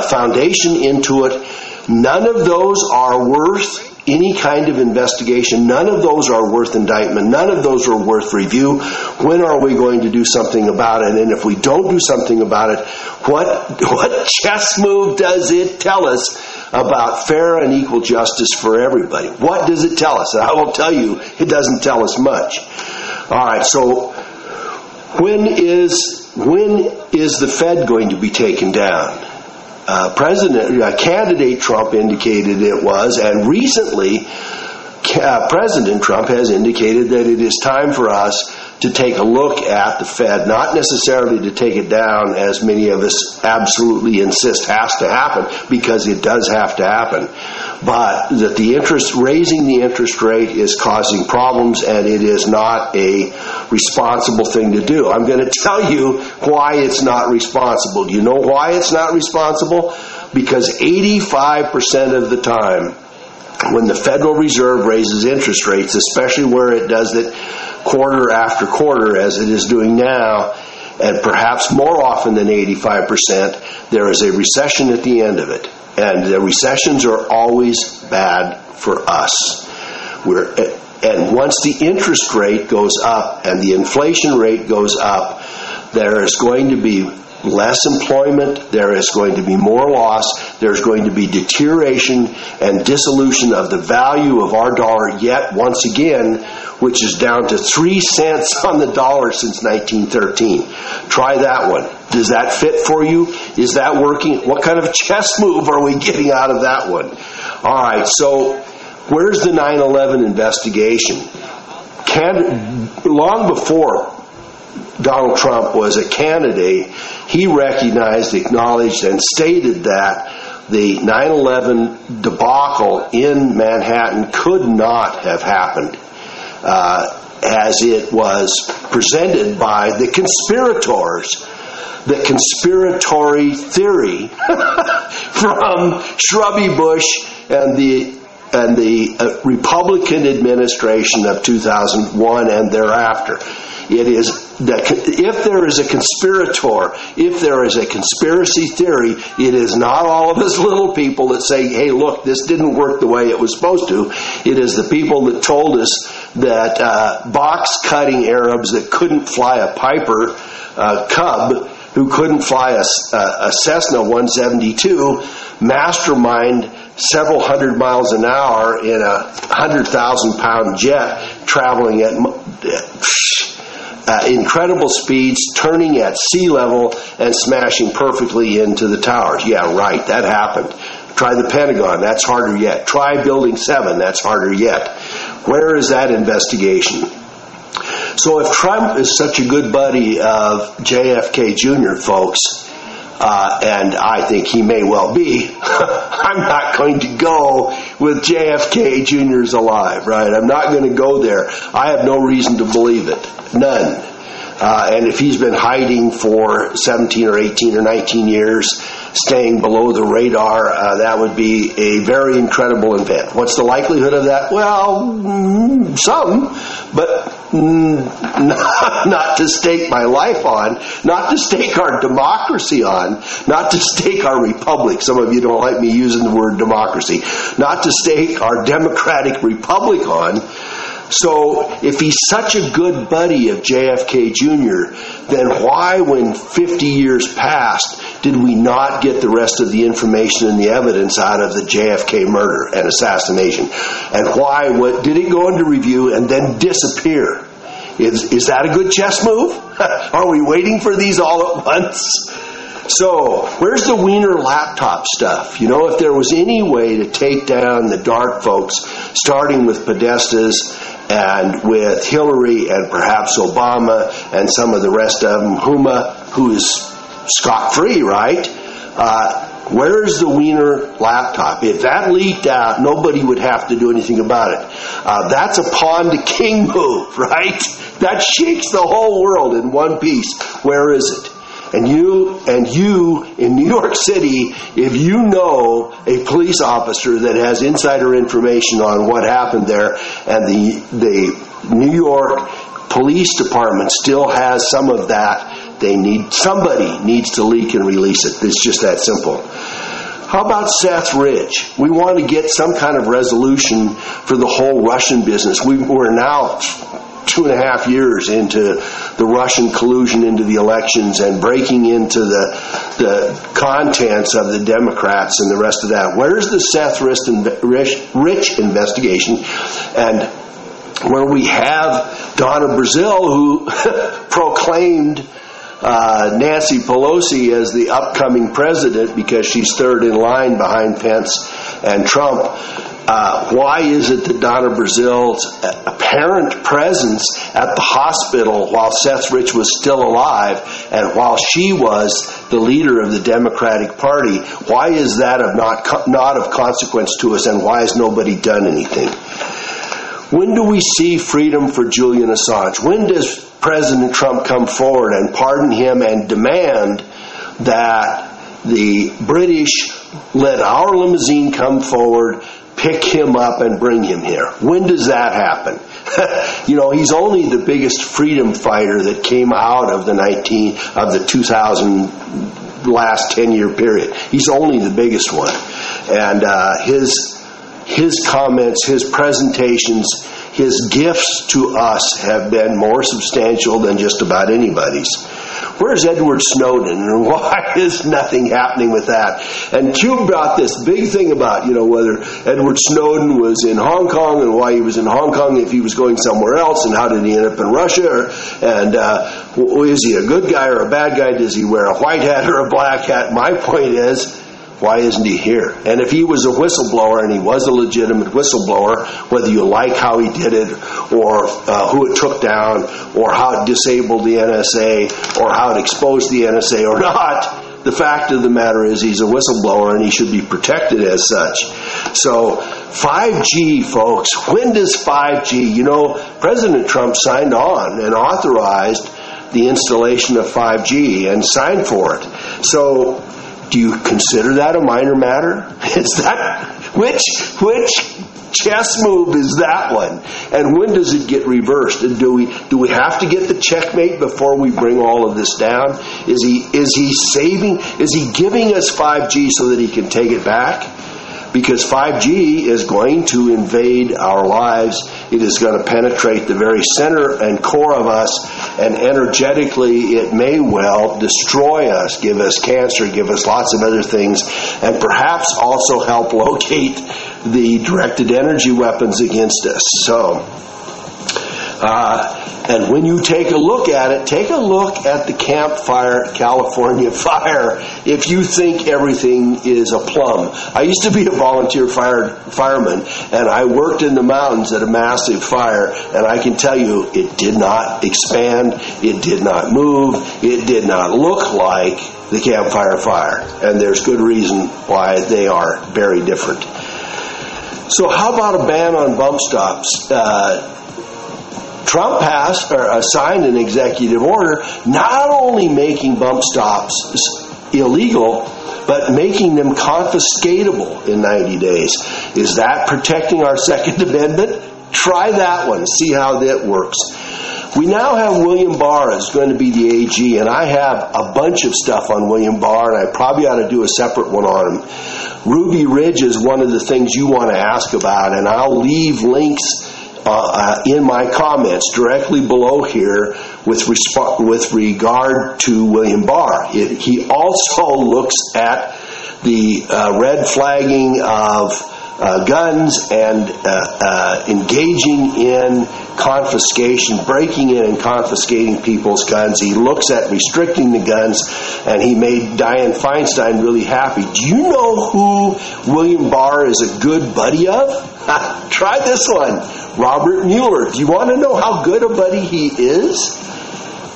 Foundation into it. None of those are worth any kind of investigation. None of those are worth indictment. None of those are worth review. When are we going to do something about it? And if we don't do something about it, what chess move does it tell us about fair and equal justice for everybody? What does it tell us? And I will tell you, it doesn't tell us much. All right, so when is the Fed going to be taken down? Candidate Trump indicated it was, and recently President Trump has indicated that it is time for us to take a look at the Fed, not necessarily to take it down, as many of us absolutely insist has to happen, because it does have to happen, but that the interest, raising the interest rate is causing problems, and it is not a responsible thing to do. I'm going to tell you why it's not responsible. Do you know why it's not responsible? Because 85% of the time, when the Federal Reserve raises interest rates, especially where it does it quarter after quarter as it is doing now, and perhaps more often than 85%, there is a recession at the end of it. And the recessions are always bad for us. And once the interest rate goes up and the inflation rate goes up, there is going to be less employment, there is going to be more loss, there's going to be deterioration and dissolution of the value of our dollar yet once again, which is down to 3 cents on the dollar since 1913. Try that one. Does that fit for you? Is that working? What kind of chess move are we getting out of that one? All right, so where's the 9/11 investigation? Long before Donald Trump was a candidate, he recognized, acknowledged, and stated that the 9/11 debacle in Manhattan could not have happened as it was presented by the conspirators. The conspiratory theory from Shrubby Bush and the Republican administration of 2001 and thereafter. It is that if there is a conspirator, if there is a conspiracy theory, it is not all of us little people that say, hey, look, this didn't work the way it was supposed to. It is the people that told us that box-cutting Arabs that couldn't fly a Piper Cub, who couldn't fly a Cessna 172, mastermind several hundred miles an hour in a 100,000-pound jet traveling at incredible speeds, turning at sea level and smashing perfectly into the towers. Yeah, right, that happened. Try the Pentagon, that's harder yet. Try Building 7, that's harder yet. Where is that investigation? So if Trump is such a good buddy of JFK Jr., folks, and I think he may well be, I'm not going to go with JFK Jr.'s alive, right? I'm not going to go there. I have no reason to believe it. None. And if he's been hiding for 17 or 18 or 19 years, staying below the radar, that would be a very incredible event. What's the likelihood of that? Well, some, but not to stake my life on, not to stake our democracy on, not to stake our republic. Some of you don't like me using the word democracy. Not to stake our democratic republic on. So if he's such a good buddy of JFK Jr., then why, when 50 years passed, did we not get the rest of the information and the evidence out of the JFK murder and assassination? And why did it go into review and then disappear? Is that a good chess move? Are we waiting for these all at once? So, where's the Wiener laptop stuff? You know, if there was any way to take down the dark folks, starting with Podesta's and with Hillary and perhaps Obama and some of the rest of them, Huma, who is scot-free, right? Where's the Wiener laptop? If that leaked out, nobody would have to do anything about it. That's a pawn to king move, right? That shakes the whole world in one piece. Where is it? And you in New York City, if you know a police officer that has insider information on what happened there, and the New York Police Department still has some of that, somebody needs to leak and release it. It's just that simple. How about Seth Ridge? We want to get some kind of resolution for the whole Russian business. We're now 2.5 years into the Russian collusion into the elections and breaking into the contents of the Democrats and the rest of that. Where's the Seth Rich investigation? And where we have Donna Brazile, who proclaimed Nancy Pelosi as the upcoming president because she's third in line behind Pence and Trump, Why is it that Donna Brazil's apparent presence at the hospital while Seth Rich was still alive and while she was the leader of the Democratic Party, why is that not of consequence to us, and why has nobody done anything? When do we see freedom for Julian Assange? When does President Trump come forward and pardon him and demand that the British let our limousine come forward, pick him up, and bring him here? When does that happen? You know, he's only the biggest freedom fighter that came out of the 2000 last 10-year period. He's only the biggest one, and his comments, his presentations, his gifts to us have been more substantial than just about anybody's. Where's Edward Snowden, and why is nothing happening with that? And Q brought this big thing about, you know, whether Edward Snowden was in Hong Kong and why he was in Hong Kong, if he was going somewhere else, and how did he end up in Russia, is he a good guy or a bad guy? Does he wear a white hat or a black hat? My point is, why isn't he here? And if he was a whistleblower, and he was a legitimate whistleblower, whether you like how he did it, or who it took down, or how it disabled the NSA, or how it exposed the NSA or not, the fact of the matter is he's a whistleblower and he should be protected as such. So 5G, folks, when does 5G? You know, President Trump signed on and authorized the installation of 5G and signed for it. So do you consider that a minor matter? Is that which chess move is that one? And when does it get reversed? And do we have to get the checkmate before we bring all of this down? Is he giving us 5G so that he can take it back? Because 5G is going to invade our lives. It is going to penetrate the very center and core of us, and energetically it may well destroy us, give us cancer, give us lots of other things, and perhaps also help locate the directed energy weapons against us. And when you take a look at it, take a look at the Camp Fire, California fire, if you think everything is a plum. I used to be a volunteer fireman, and I worked in the mountains at a massive fire, and I can tell you it did not expand, it did not move, it did not look like the Camp Fire fire. And there's good reason why they are very different. So how about a ban on bump stops? Trump signed an executive order not only making bump stops illegal, but making them confiscatable in 90 days. Is that protecting our Second Amendment? Try that one. See how that works. We now have William Barr is going to be the AG, and I have a bunch of stuff on William Barr, and I probably ought to do a separate one on him. Ruby Ridge is one of the things you want to ask about, and I'll leave links in my comments directly below here with regard to William Barr. He also looks at the red flagging of guns and engaging in confiscation, breaking in and confiscating people's guns. He looks at restricting the guns, and he made Dianne Feinstein really happy. Do you know who William Barr is a good buddy of? Try this one. Robert Mueller. Do you want to know how good a buddy he is?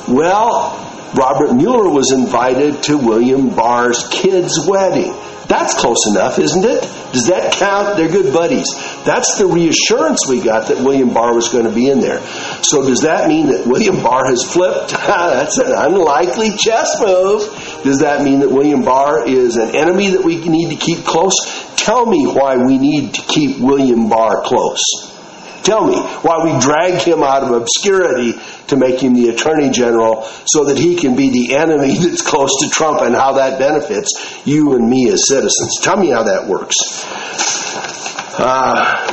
Well, Robert Mueller was invited to William Barr's kids' wedding. That's close enough, isn't it? Does that count? They're good buddies. That's the reassurance we got that William Barr was going to be in there. So does that mean that William Barr has flipped? That's an unlikely chess move. Does that mean that William Barr is an enemy that we need to keep close? Tell me why we need to keep William Barr close. Tell me why we drag him out of obscurity to make him the Attorney General so that he can be the enemy that's close to Trump, and how that benefits you and me as citizens. Tell me how that works.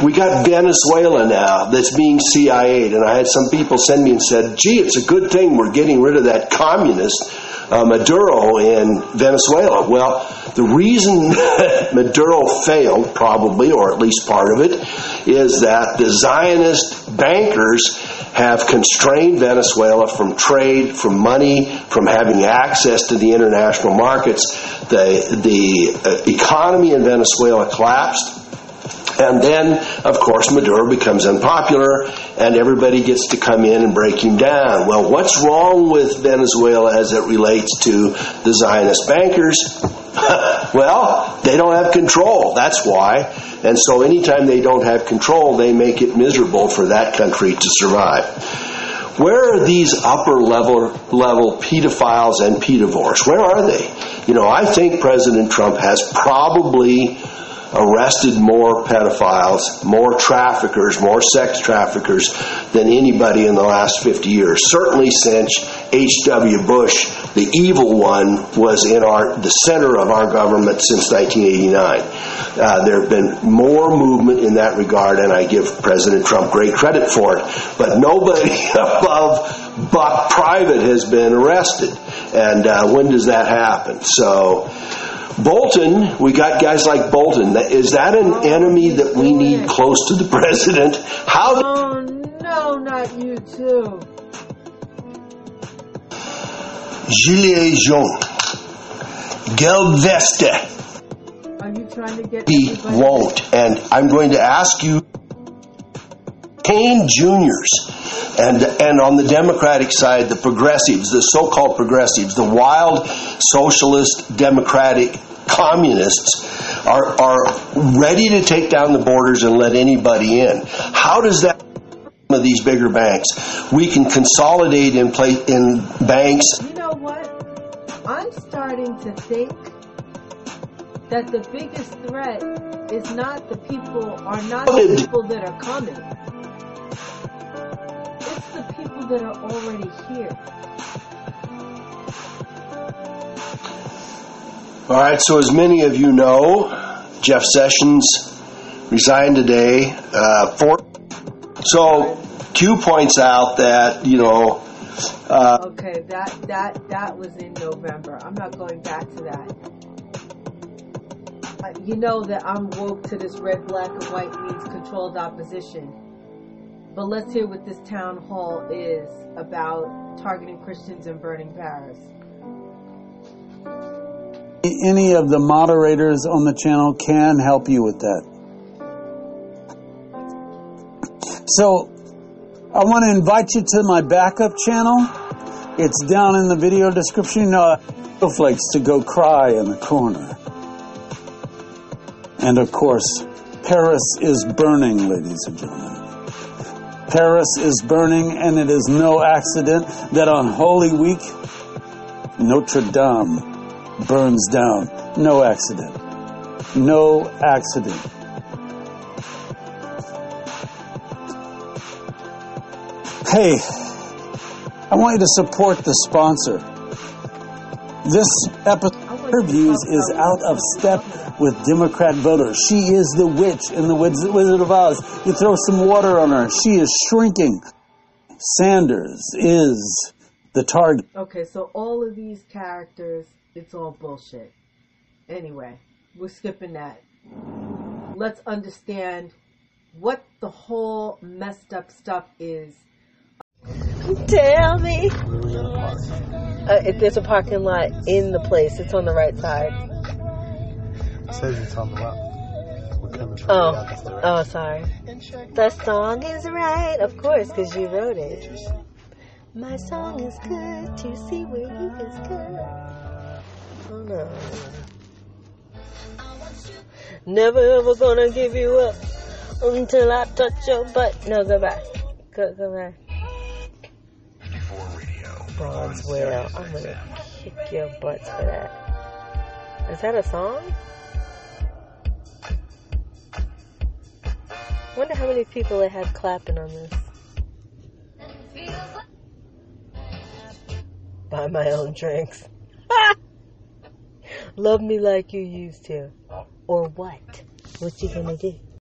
We got Venezuela now that's being CIA'd, and I had some people send me and said, gee, it's a good thing we're getting rid of that communist Maduro in Venezuela. Well, the reason Maduro failed, probably, or at least part of it, is that the Zionist bankers have constrained Venezuela from trade, from money, from having access to the international markets. The economy in Venezuela collapsed. And then, of course, Maduro becomes unpopular, and everybody gets to come in and break him down. Well, what's wrong with Venezuela as it relates to the Zionist bankers? Well, they don't have control, that's why. And so anytime they don't have control, they make it miserable for that country to survive. Where are these upper-level pedophiles and pedivores? Where are they? You know, I think President Trump has probably arrested more pedophiles, more traffickers, more sex traffickers than anybody in the last 50 years. Certainly since H.W. Bush, the evil one, was in the center of our government since 1989. There have been more movement in that regard, and I give President Trump great credit for it. But nobody above Buck Private has been arrested. And when does that happen? So Bolton, we got guys like Bolton. Is that an enemy that we need close to the president? How? Oh, no, not you too. Gilet jaune. Gelb veste. Are you trying to get he won't. And I'm going to ask you, Kane Juniors, and on the Democratic side, the progressives, the so-called progressives, the wild socialist democratic communists are ready to take down the borders and let anybody in. How does that of these bigger banks? We can consolidate in place in banks. You know what? I'm starting to think that the biggest threat is not the people that are coming. It's the people that are already here. All right, so as many of you know, Jeff Sessions resigned today. So Q points out that, you know... okay, that was in November. I'm not going back to that. You know that I'm woke to this red, black, and white means controlled opposition. But let's hear what this town hall is about targeting Christians and burning Paris. Any of the moderators on the channel can help you with that. So, I want to invite you to my backup channel. It's down in the video description. Flakes to go cry in the corner. And of course, Paris is burning, ladies and gentlemen. Paris is burning, and it is no accident that on Holy Week, Notre Dame burns down. No accident. No accident. Hey, I want you to support the sponsor. This episode is out of step with Democrat voters. She is the witch in the Wizard of Oz. You throw some water on her, she is shrinking. Sanders is the target. Okay, so all of these characters, it's all bullshit. Anyway, we're skipping that. Let's understand what the whole messed up stuff is. Tell me. If there's a parking lot in the place, it's on the right side. It says it's on the left. We're coming from the right. Oh, sorry. The song is right, of course, because you wrote it. My song is good to see where he is good. Oh, no. Never ever gonna give you up until I touch your butt. No, go back. Go back. Bronzewell, I'm gonna kick your butts for that. Is that a song? Wonder how many people they have clapping on this. Buy my own drinks. Love me like you used to, or what? What you gonna do?